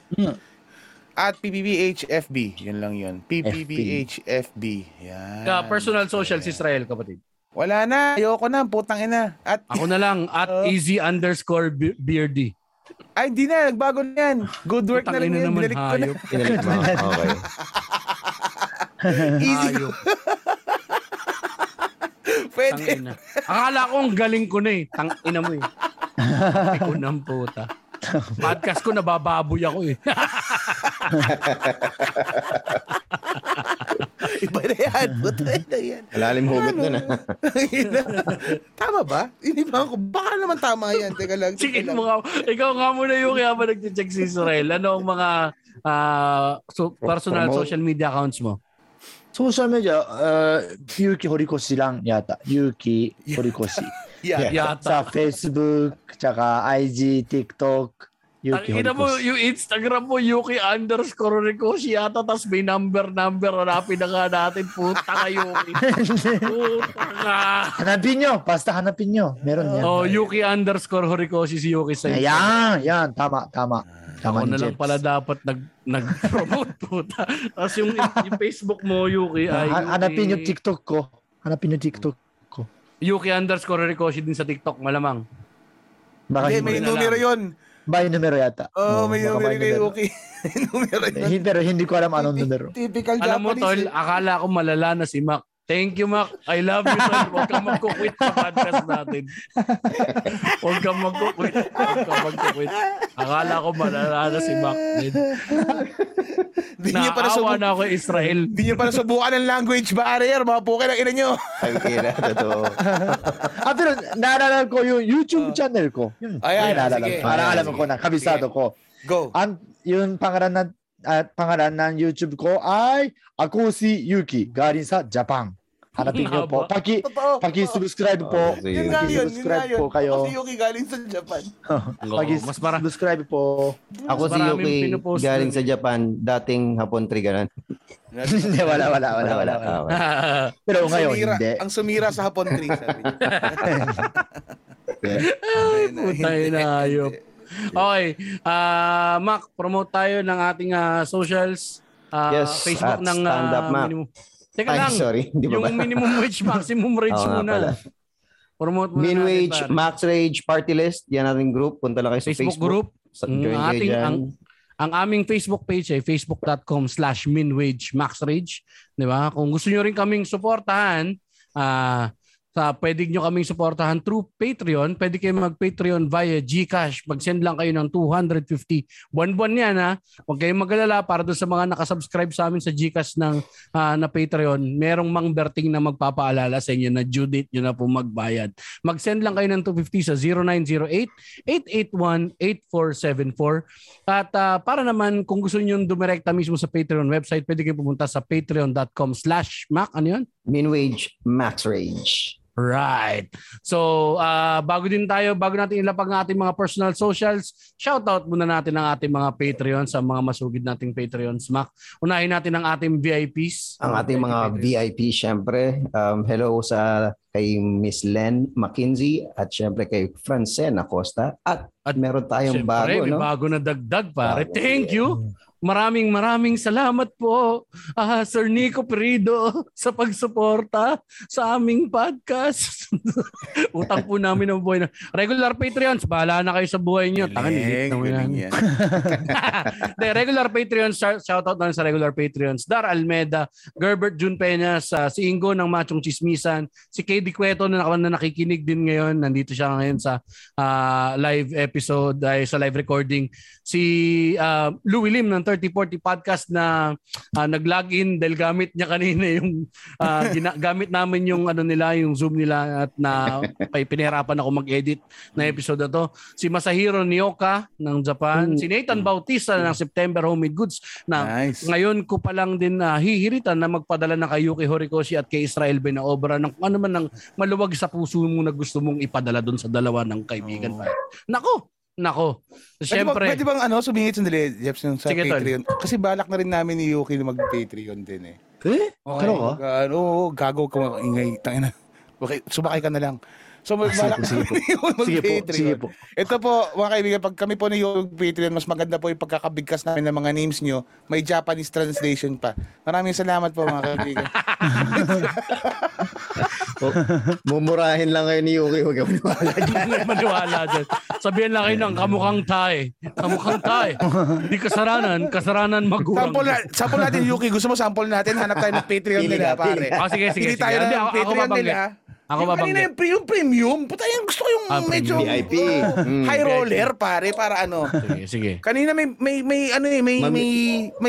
At PPPHFB. Yun lang yun. PPPHFB. Yan. Ka personal social si Israel, kapatid. Wala na. Ayoko na. Putang ina. Ako na lang. At easy_beardy. Ay, hindi na. Nagbago na yan. Good work na rin yan. Binalik ko na. Okay. Easy. Pwede. Akala ko ang galing ko na eh. Tangina mo eh. Ikaw ng puta. Podcast ko, nabababoy ako eh. Iba na yan. Puta na yan. Malalim hugot nun ah. Tama ba? Inibahan ko. Baka naman tama yan. Teka lang. Sige mo nga. Ikaw nga muna yung kaya ba nag-check si Israel. Ano ang mga personal social media accounts mo? Social media? Yuki Horikoshi lang yata. Yuki Horikoshi. Yata. Sa Facebook, tsaka IG, TikTok. Yuki Horikoshi. Mo, yung Instagram mo, Yuki_Horikoshi yata, tapos may number, hanapin na nga natin. Puta ka, Yuki. Puta ka. Basta hanapin nyo. Meron yan. Oh, Yuki_Horikoshi si Yuki sa Instagram. Ayan, tama. Ako na lang pala dapat nag-promote po. Tapos yung Facebook mo, Yuki, ay Yuki. Hanapin yung TikTok ko. Yuki_Horikoshi din sa TikTok, malamang. Hindi, may numero yun. May numero yata. Oo, may numero yun. Okay. Pero hindi ko alam anong numero. Typical Japanese. Alam mo, Tol, akala ko malala na si Mac. Thank you, Mac. I love you, Tol. Huwag kang magkukwit sa podcast natin. Huwag kang magkukwit. Akala ko malala na si Mac. Naawa na ako, Israel. Hindi nyo para subukan ng language barrier. Mga pukin ang ina nyo. Ang ina, totoo. Pero naalala ko yung YouTube channel ko. Ay, naalala ko. Parang alam ko na. Kabisado ko. Go. Yung pangalan ng YouTube ko ay Ako si Yuki, galing sa Japan. Hanapin niyo po. Pag-subscribe po. Pag-subscribe po kayo. Ako si Yuki galing sa Japan. Pag-subscribe po. Ako si Yuki galing sa Japan. Dating hapon trigaran. Hindi, wala. Pero ngayon, hindi. Ang sumira sa hapon tri. Ay, putay na ayop. Okay. Mac, promote tayo ng ating socials. Yes. Facebook ng Minimum. Teka lang, sorry, yung minimum wage, maximum rage muna. Promote muna. Minimum wage, max rage, party list. Yan natin group. Punta lang kayo sa Facebook group. Ang aming Facebook page ay facebook.com/minwagemaxrage. Diba? Kung gusto nyo rin kaming suportahan, pwede nyo kaming suportahan through Patreon. Pwede kayo mag-Patreon via Gcash. Mag-send lang kayo ng $250. Buwan-buwan yan, ha? Huwag kayong mag-alala, para doon sa mga nakasubscribe sa amin sa Gcash ng, na Patreon. Merong Mang Berting na magpapaalala sa inyo na due date nyo na po magbayad. Mag-send lang kayo ng $250 sa 0908-881-8474. At para naman, kung gusto nyo dumirekta mismo sa Patreon website, pwede kayo pumunta sa patreon.com/mac. Ano yun? Min wage, max rage. Right. So, bago natin ilapag ng ating mga personal socials, shoutout muna natin ang ating mga Patreons, sa mga masugid nating Patreons, Mac. Unahin natin ang ating VIPs. Ang ating mga VIP, syempre. Hello sa kay Miss Len McKinsey at syempre kay Francen Acosta. At meron tayong syempre, bago, no? Bago na dagdag, pare. Thank you. Maraming salamat po, Sir Nico Perido, sa pagsuporta sa aming podcast. Utang po namin ang buhay na. Regular Patreons, bahala na kayo sa buhay nyo. Regular Patreons, shoutout na sa regular Patreons. Dar Almeda, Gerbert Jun Peñas, si Ingo ng Machong Chismisan, si KD Cueto na nakikinig din ngayon. Nandito siya ngayon sa live episode, sa live recording. Si Lou Willim ng 3040 podcast na nag-login dahil gamit niya kanina yung gamit namin yung ano nila, yung Zoom nila, at na pinahirapan ako mag-edit na episode na to. Si Masahiro Nioka ng Japan, si Nathan Bautista ng September Homemade Goods na nice. Ngayon ko pa lang din hihiritan na magpadala na kay Yuki Horikoshi at kay Israel Benaobra ng ano man ng maluwag sa puso mo na gusto mong ipadala doon sa dalawa ng kaibigan. Oh. Nako. So, syempre. Pwede bang sumingit sandali, Jeps, yung sa Patreon? Tol. Kasi balak na rin namin ni Yuki na mag-Patreon din eh. Okay. Ano, gago ka ingay. Tangina. Okay, sumakay ka na lang. So, balak na rin ni Yuki mag-Patreon. Sige po. Ito po, mga kaibigan, pag kami po ni Yuki mag-Patreon, mas maganda po yung pagkakabigkas namin ng mga names nyo. May Japanese translation pa. Maraming salamat po, mga kaibigan. Mumurahin lang kayo ni Yuki. Huwag kang maniwala dyan. Sabihin lang kayo ng kamukhang tae. Hindi kasaranan magurang. Sample natin, Yuki. Gusto mo sample natin? Hanap tayo ng Patreon nila, pare. Sige. Pili tayo ng Patreon nila. Ako ba bang yung premium? Puta, yung gusto ko yung medyo VIP. High roller, pare, para ano. Sige. Kanina may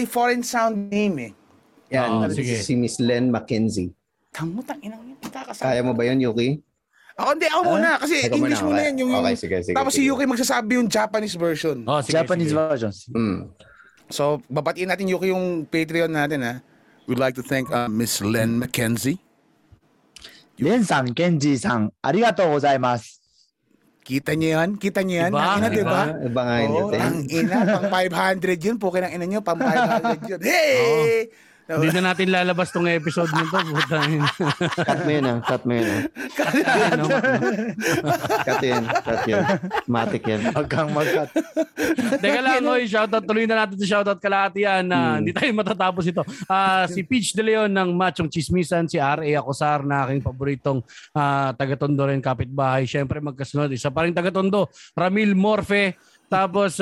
foreign sound name eh. Yan, si Miss Len McKenzie. Tangutang inang yun. Kaya mo ba yun, Yuki? Ako muna. Kasi English muna yan. Okay, sige. Tapos si Yuki magsasabi yung Japanese version. Japanese version. Mm. So, babatiin natin, Yuki, yung Patreon natin, ha? We'd like to thank Miss Len McKenzie. Len-san, Kenji-san, arigatou gozaimasu. Kita niyo yan. Iba nga yun. Ang ina, pang 500 yun. Pukin ang ina nyo, pang 500 yun. Hey! Oh. Hindi na natin lalabas tong episode nito. Cut mo yun. Matik yan. Magkat. Teka lang, oy, shoutout. Tuloy na natin shoutout kalahati yan. Hindi tayo matatapos ito. Si Peach De Leon ng Machong Chismisan, si R.A. Acosar na aking paboritong taga-Tondo rin, kapitbahay. Siyempre magkasunod. Isa pa rin taga-Tondo, Ramil Morfe. Tapos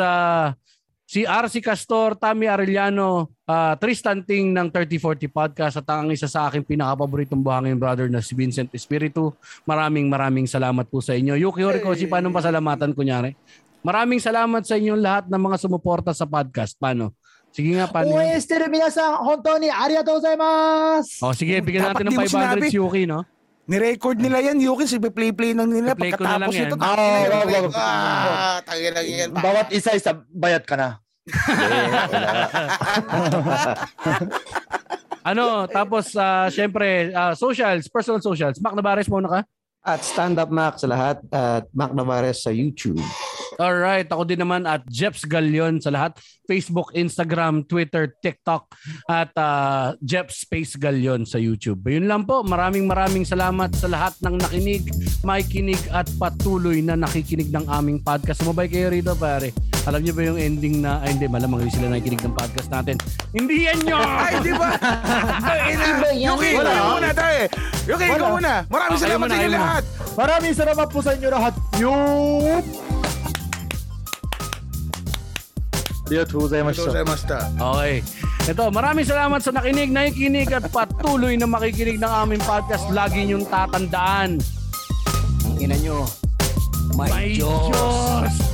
si RC Castor, Tami Arellano, Tristan Ting ng 3040 Podcast, at ang isa sa aking pinakapaboritong buhangin brother na si Vincent Espiritu. Maraming salamat po sa inyo. Yuki Horikoshi, paano pasalamatan kunyari? Maraming salamat sa inyong lahat ng mga sumuporta sa podcast. Paano? Sige nga, paano? Uwe, Esther, minasan, hontoni, arigatou gozaimasu! O sige, bigyan natin ng 500 si Yuki, no? Ni-record nila yan, Yuki, play lang nila pagkatapos nito. Tangin lang yan. Bawat isa, bayad ka na. Ano, tapos syempre, socials, personal socials. Mac Navares muna ka? At Stand Up Mac sa lahat. At Mac Navares sa YouTube. Alright, ako din naman at Jeps Galion sa lahat. Facebook, Instagram, Twitter, TikTok at Jeps Space Galion sa YouTube. Yun lang po. Maraming salamat sa lahat ng nakinig, maikinig at patuloy na nakikinig ng aming podcast. Sumabay kayo rito, pare. Alam niyo ba yung ending na ay, hindi, malamang hindi sila nakikinig ng podcast natin. Hindi yan nyo! Ay, di ba? Yuki, ikaw muna tayo. Yuki, ikaw muna. Maraming salamat sa inyo lahat. Maraming salamat po sa inyo lahat. Arigatou gozaimashita. Okay. Ito, maraming salamat sa nakinig, nakikinig at patuloy na makikinig ng aming podcast. Lagi niyong tatandaan. Ang ina nyo, my Diyos.